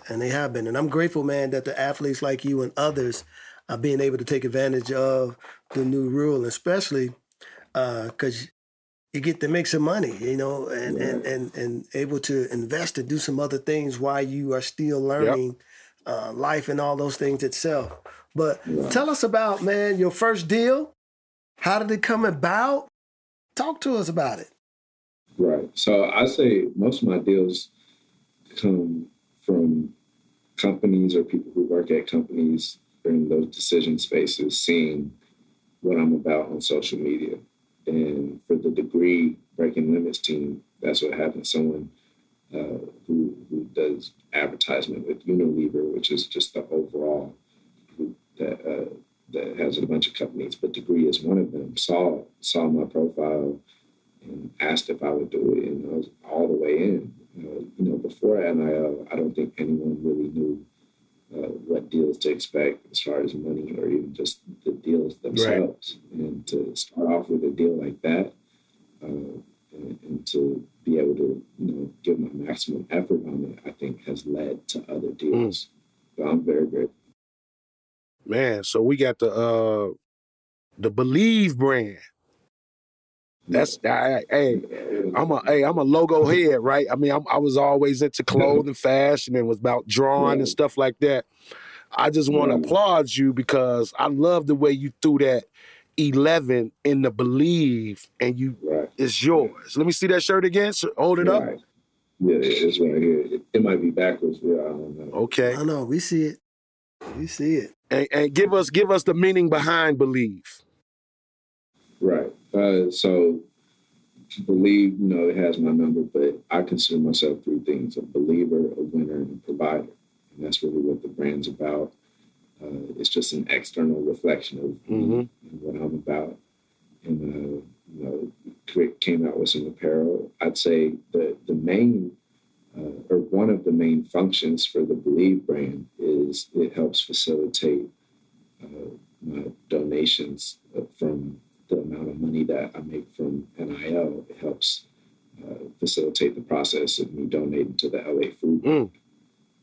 and they have been. And I'm grateful, man, that the athletes like you and others are being able to take advantage of the new rule, especially because uh, you get to make some money, you know, and, yeah. and, and, and able to invest and do some other things while you are still learning yep. uh, life and all those things itself. But yeah. tell us about, man, your first deal. How did it come about? Talk to us about it. Right. So I say most of my deals come from companies or people who work at companies in those decision spaces, seeing what I'm about on social media. And for the Degree Breaking Limits team, that's what happened. Someone uh, who, who does advertisement with Unilever, which is just the overall group that, uh, that has a bunch of companies, but Degree is one of them, saw saw my profile and asked if I would do it. And I was all the way in. Uh, you know, before N I L, I don't think anyone really knew Uh, what deals to expect as far as money or even just the deals themselves. Right. And to start off with a deal like that uh, and, and to be able to, you know, give my maximum effort on it, I think has led to other deals. Mm. So I'm very grateful. Man, so we got the uh, the Believe brand. That's I, I, hey, I'm a hey, I'm a logo head, right? I mean, I'm, I was always into clothing, fashion, and was about drawing yeah. and stuff like that. I just want to yeah. applaud you because I love the way you threw that eleven in the Believe, and you right. it's yours. Let me see that shirt again. So hold it right. up. Yeah, it's right here. It, it might be backwards. Yeah, I don't know. Okay, I know we see it. We see it. And, and give us give us the meaning behind Believe. Uh, so Believe, you know, it has my number, but I consider myself three things: a believer, a winner, and a provider. And that's really what the brand's about. Uh, it's just an external reflection of mm-hmm. what I'm about. And, uh, you know, came out with some apparel. I'd say the, the main, uh, or one of the main functions for the Believe brand is it helps facilitate uh, my donations from the amount of money that I make from N I L. It helps uh, facilitate the process of me donating to the L A Food Bank. Mm.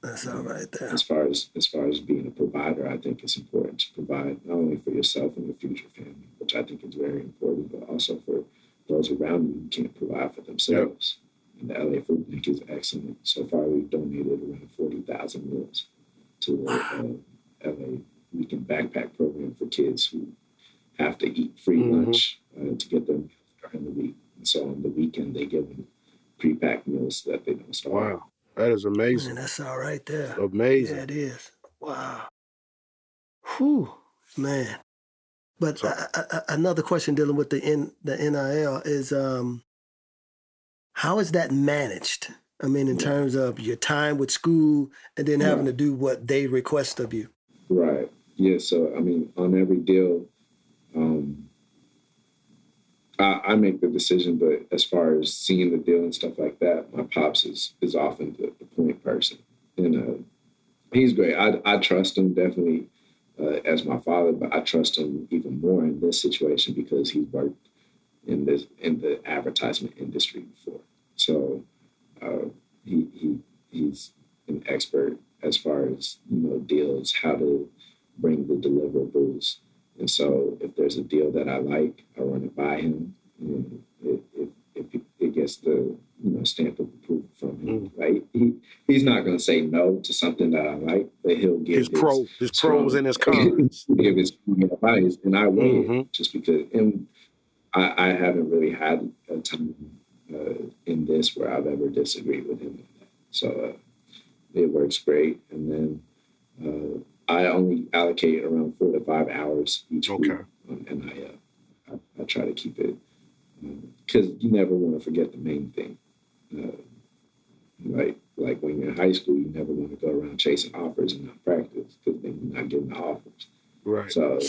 That's all right there. As far as as far as being a provider, I think it's important to provide not only for yourself and your future family, which I think is very important, but also for those around you who can't provide for themselves. Yep. And the L A Food Bank is excellent. So far, we've donated around forty thousand meals to the uh, L A Weekend Backpack Program for kids who have to eat free mm-hmm. lunch uh, to get their meals during the week. And so on the weekend, they give them pre-packed meals so that they don't starve. Wow. That is amazing. Man, that's all right there. Amazing. Yeah, it is. Wow. Whew, man. But so, I, I, another question dealing with the N, the N I L is, um, how is that managed? I mean, in yeah. terms of your time with school and then yeah. having to do what they request of you. Right. Yeah. So, I mean, on every deal, um, I make the decision, but as far as seeing the deal and stuff like that, my pops is is often the, the point person. And uh, he's great. I, I trust him definitely uh, as my father, but I trust him even more in this situation because he's worked in this in the advertisement industry before. So uh, he he he's an expert as far as, you know, deals, how to bring the deliverables. And so if there's a deal that I like, I run it by him. And it, it, it, it gets the, you know, stamp of approval from him. Mm. Like he, he's not going to say no to something that I like, but he'll give his, his pro, his pros and his cons. Give his advice, and I win mm-hmm. just because. And I, I haven't really had a time uh, in this where I've ever disagreed with him. So uh, it works great. And then. Uh, I only allocate around four to five hours each okay. week on N I L. I, I try to keep it because uh, you never want to forget the main thing. Uh, like like when you're in high school, you never want to go around chasing offers and not practice because then you're not getting the offers. Right. So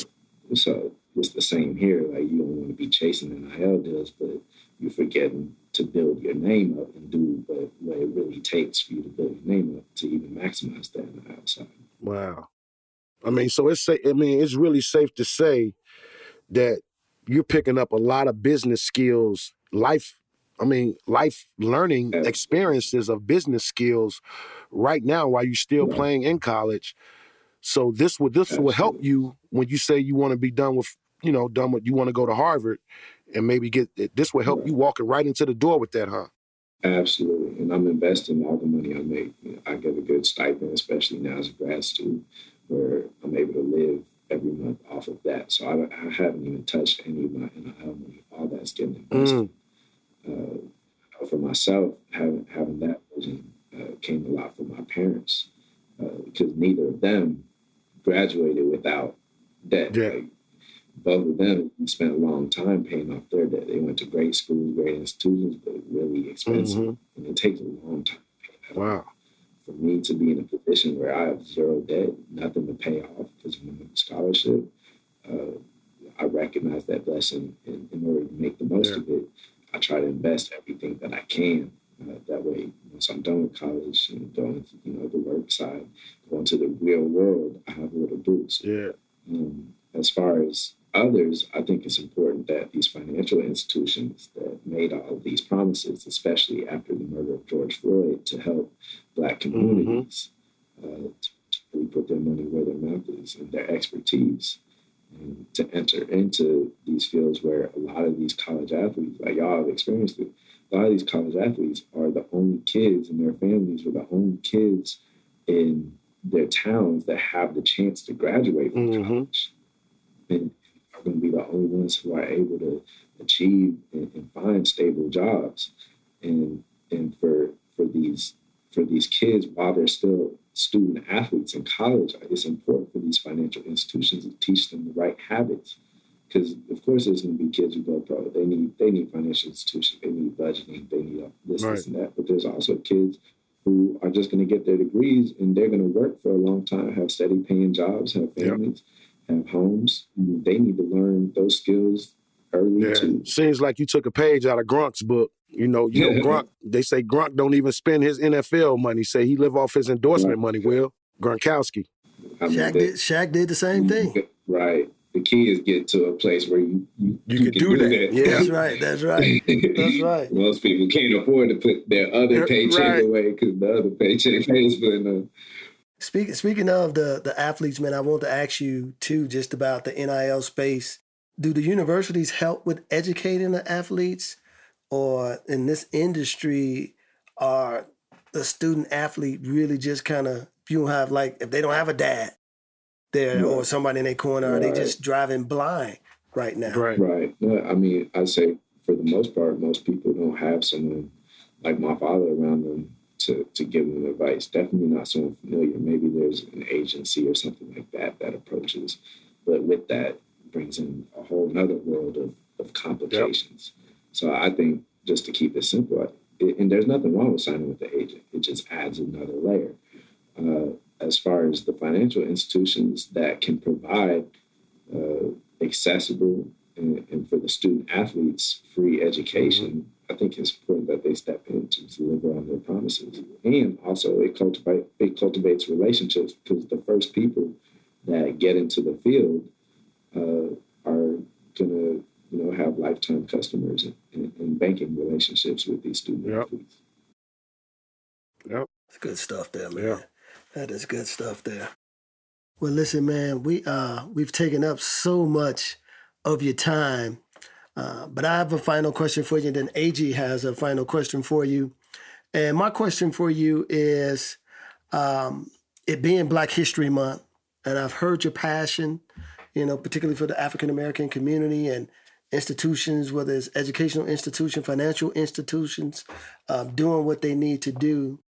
so it's the same here. Like you don't want to be chasing N I L deals, but you're forgetting to build your name up and do what, what it really takes for you to build your name up to even maximize that N I L side. Wow. I mean, so it's I mean, it's really safe to say that you're picking up a lot of business skills, life, I mean, life learning experiences of business skills right now while you're still yeah. playing in college. So this will this Absolutely. will help you when you say you want to be done with, you know, done with, you want to go to Harvard and maybe get, this will help yeah. you walking right into the door with that, huh? Absolutely. And I'm investing all the money I make. You know, I get a good stipend, especially now as a grad student, where I'm able to live every month off of that. So I, I haven't even touched any of my N I L money. All that's getting invested. Mm. Uh, for myself, having, having that vision uh, came a lot from my parents because uh, neither of them graduated without debt. Yeah. Like, both of them spent a long time paying off their debt. They went to great schools, great institutions, but really expensive. Mm-hmm. And it takes a long time to pay that Wow. off. For me to be in a position where I have zero debt, nothing to pay off because I'm on a scholarship, uh, I recognize that blessing. And in order to make the most yeah. of it, I try to invest everything that I can. Uh, that way, once I'm done with college and done, you know, the work side, going to the real world, I have a little boost. Yeah. Um, as far as others, I think it's important that these financial institutions that made all of these promises, especially after the murder of George Floyd, to help Black communities mm-hmm. uh, to, to really put their money where their mouth is and their expertise, and to enter into these fields where a lot of these college athletes, like y'all have experienced it, a lot of these college athletes are the only kids and their families were the only kids in their towns that have the chance to graduate from mm-hmm. college. And are going to be the only ones who are able to achieve and, and find stable jobs, and and for for these for these kids while they're still student athletes in college, it's important for these financial institutions to teach them the right habits, because of course there's going to be kids who go pro. They need they need financial institution. They need budgeting. They need this, right. this, and that. But there's also kids who are just going to get their degrees and they're going to work for a long time, have steady paying jobs, have families, yep. have homes. They need to learn those skills early yeah. too. Seems like you took a page out of Gronk's book. You know, you yeah. know Gronk. They say Gronk don't even spend his N F L money. Say he live off his endorsement right. money. Will Gronkowski. I mean, Shaq, they, did, Shaq did the same thing. Right. The key is get to a place where you you, you, you can, can do, do that. that. Yeah, that's right. That's right. That's right. Most people can't afford to put their other They're, paycheck right. away because the other paycheck pays for enough. Speaking speaking of the the athletes, man, I want to ask you too just about the N I L space. Do the universities help with educating the athletes, or in this industry, are the student athlete really just kind of you have like if they don't have a dad there no. or somebody in their corner, right. or they just driving blind right now? Right. Right. No, I mean, I say for the most part, most people don't have someone like my father around them to, to give them advice. Definitely not someone familiar. Maybe there's an agency or something like that that approaches. But with that brings in a whole nother world of, of complications. Yep. So I think just to keep it simple, it, and there's nothing wrong with signing with the agent. It just adds another layer. Uh, as far as the financial institutions that can provide uh, accessible and, and for the student athletes free education, I think it's important that they step in to deliver on their promises. And also it, cultivate, it cultivates relationships because the first people that get into the field uh, are going to you know, have lifetime customers and, and, and banking relationships with these student yep. athletes. Yep. That's good stuff there, man. Yeah. That is good stuff there. Well, listen, man, we, uh, we've taken up so much of your time, uh, but I have a final question for you, and then A G has a final question for you. And my question for you is, um, it being Black History Month, and I've heard your passion, you know, particularly for the African-American community and institutions, whether it's educational institutions, financial institutions, uh, doing what they need to do.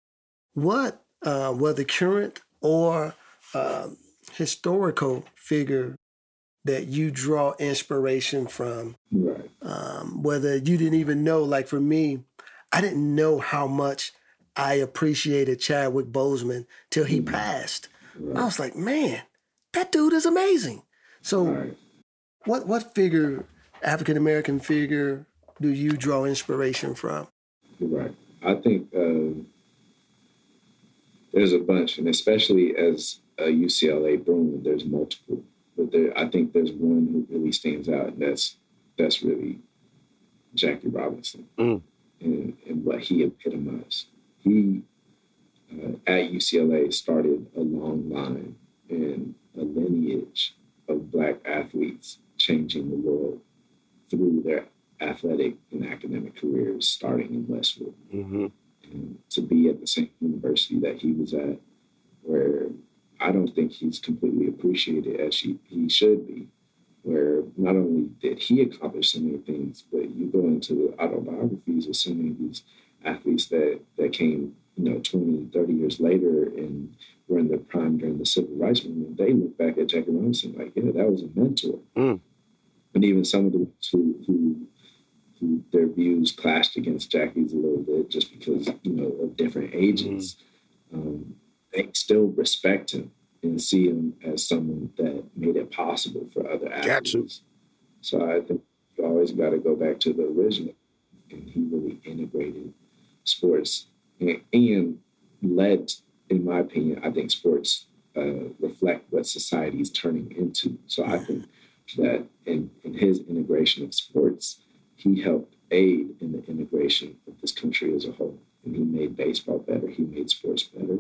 What Uh, whether current or uh, historical figure that you draw inspiration from, right. um, whether you didn't even know, like for me, I didn't know how much I appreciated Chadwick Boseman till he passed. Right. I was like, man, that dude is amazing. So right. what what figure, African-American figure, do you draw inspiration from? Right. I think... Uh... There's a bunch, and especially as a U C L A Bruin, there's multiple. But there, I think there's one who really stands out, and that's that's really Jackie Robinson mm. and, and what he epitomized. He, uh, at U C L A, started a long line and a lineage of Black athletes changing the world through their athletic and academic careers, starting in Westwood. Mm-hmm. And to be at the same university that he was at, where I don't think he's completely appreciated as he, he should be, where not only did he accomplish so many things, but you go into the autobiographies of so many of these athletes that, that came, you know, twenty, thirty years later and were in their prime during the Civil Rights Movement. They look back at Jackie Robinson like, yeah, that was a mentor. Mm. And even some of the ones who, who Who their views clashed against Jackie's a little bit just because, you know, of different ages. Mm-hmm. Um, they still respect him and see him as someone that made it possible for other athletes. Gotcha. So I think you always got to go back to the original. And he really integrated sports and, and led, in my opinion, I think sports uh, reflect what society is turning into. So I think that in, in his integration of sports, he helped aid in the integration of this country as a whole. And he made baseball better. He made sports better.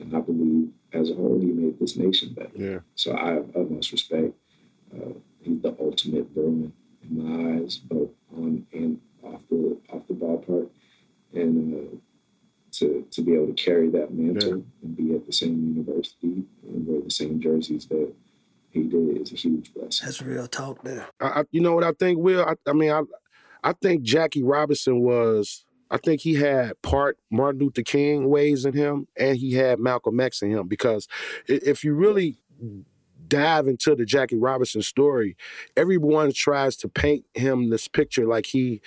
And I believe, as a whole, he made this nation better. Yeah. So I have utmost respect. Uh, he's the ultimate Bruin in my eyes, both on and off the off the ballpark. And uh, to to be able to carry that mantle yeah. and be at the same university and wear the same jerseys that he did is a huge blessing. That's real talk there. I, I, you know what I think, Will? I, I mean, I... I think Jackie Robinson was, I think he had part Martin Luther King ways in him, and he had Malcolm X in him, because if you really dive into the Jackie Robinson story, everyone tries to paint him this picture like he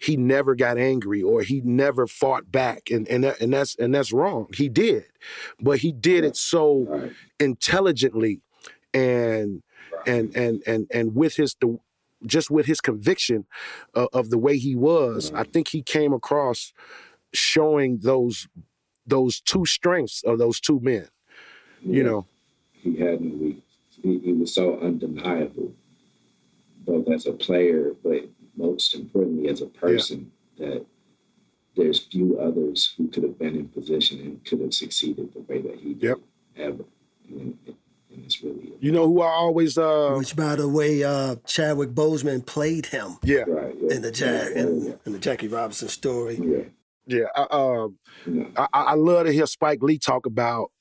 he never got angry or he never fought back, and and that, and that's and that's wrong. He did, but he did it so right. intelligently and right. and and and and with his the, just with his conviction of, of the way he was. Right. I think he came across showing those those two strengths of those two men. Yeah. You know, he had no weakness. He, he was so undeniable, both as a player, but most importantly as a person, yeah. that there's few others who could have been in position and could have succeeded the way that he did yep. ever. And, and it's really, you know, who I always uh, which by the way, uh, Chadwick Boseman played him. Yeah, right, yeah. in the Jack yeah, in, yeah. in the Jackie Robinson story. Yeah, yeah. I, uh, yeah. I, I love to hear Spike Lee talk about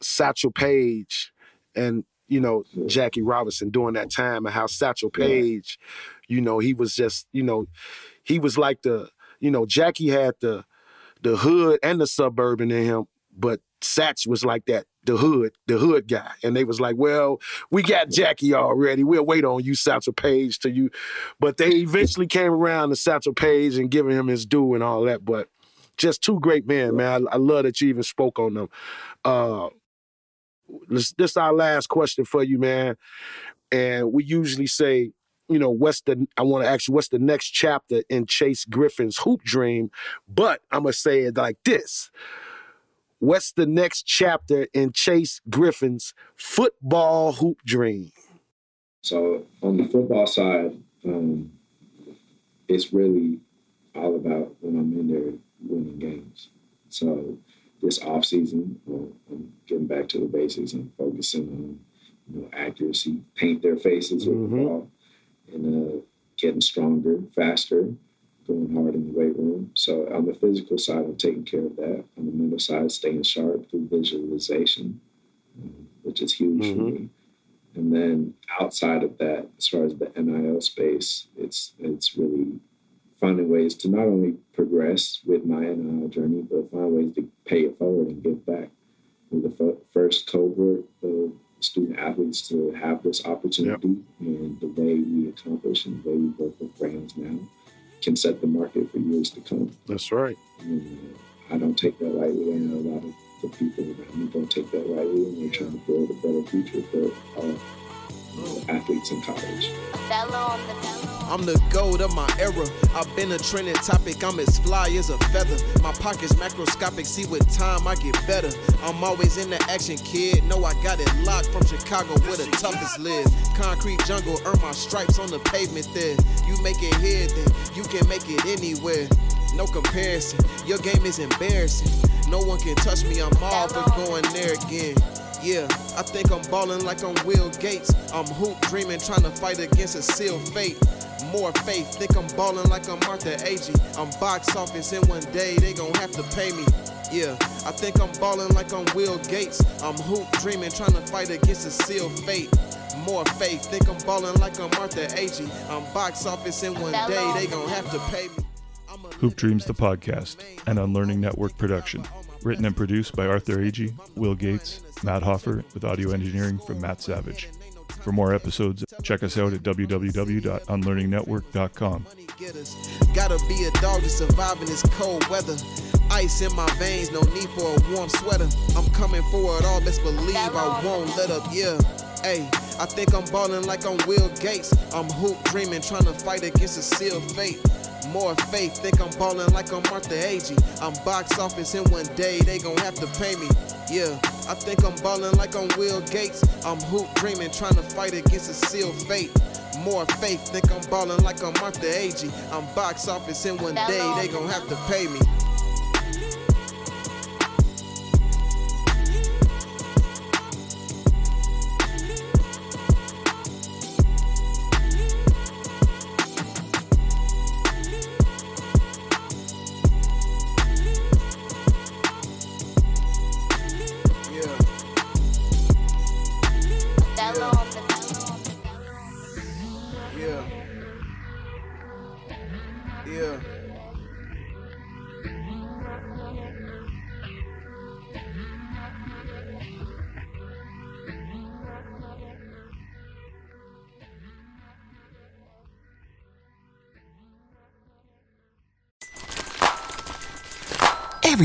Satchel Paige and, you know, yeah. Jackie Robinson during that time, and how Satchel Paige, yeah. you know, he was just, you know, he was like the, you know, Jackie had the the hood and the suburban in him, but Satch was like that, the hood, the hood guy. And they was like, well, we got Jackie already. We'll wait on you, Satchel Paige, till you. But they eventually came around to Satchel Paige and giving him his due and all that. But just two great men, man. I, I love that you even spoke on them. Uh, This, this is our last question for you, man. And we usually say, you know, what's the, I want to ask you, what's the next chapter in Chase Griffin's hoop dream? But I'm going to say it like this. What's the next chapter in Chase Griffin's football hoop dream? So on the football side, um, it's really all about when I'm in there winning games. So this offseason, well, I'm getting back to the basics and focusing on, you know, accuracy, paint their faces with mm-hmm. the ball, and uh, getting stronger, faster, going hard in the weight room. So on the physical side, I'm taking care of that. On the mental side, staying sharp through visualization, um, which is huge mm-hmm. for me. And then outside of that, as far as the N I L space, it's it's really finding ways to not only progress with my N I L journey, but find ways to pay it forward and give back. We're the f- first cohort of student athletes to have this opportunity, yep. and the way we accomplish and the way we work with brands now can set the market for years to come. That's right. And I don't take that lightly, and a lot of the people around me don't take that lightly, and they're trying to build a better future for all athletes in college. I'm the gold of my era. I've been a trending topic. I'm as fly as a feather. My pocket's macroscopic. See, with time I get better. I'm always in the action, kid. No, I got it locked from Chicago, where the toughest live. Concrete jungle, earn my stripes on the pavement there. You make it here, then you can make it anywhere. No comparison. Your game is embarrassing. No one can touch me. I'm all for going there again. Yeah, I think I'm ballin' like I'm Will Gates. I'm hoop dreamin', trying to fight against a sealed fate. More faith, think I'm ballin' like I'm Arthur Agee. I'm box office, and one day they gon' have to pay me. Yeah, I think I'm ballin' like I'm Will Gates. I'm hoop dreamin', trying to fight against a sealed fate. More faith, think I'm ballin' like I'm Arthur Agee. I'm box office, and one day they gon' have to pay me. Hoop Dreams the Podcast, an Unlearning Network production. Written and produced by Arthur Agee, Will Gates, Matt Hoffer, with audio engineering from Matt Savage. For more episodes, check us out at w w w dot unlearning network dot com. Gotta be a dog to survive in this cold weather. Ice in my veins, no need for a warm sweater. I'm coming for it all, best believe I won't let up, yeah. Hey, I think I'm ballin' like I'm Will Gates. I'm hoop dreamin', trying to fight against a sealed fate. More faith, think I'm ballin' like I'm Arthur Agee. I'm box office, and one day they gon' have to pay me. Yeah, I think I'm ballin' like I'm Will Gates. I'm hoop dreamin', trying to fight against a sealed fate. More faith, think I'm ballin' like I'm Arthur Agee. I'm box office, and one day they gon' have to pay me. Yeah.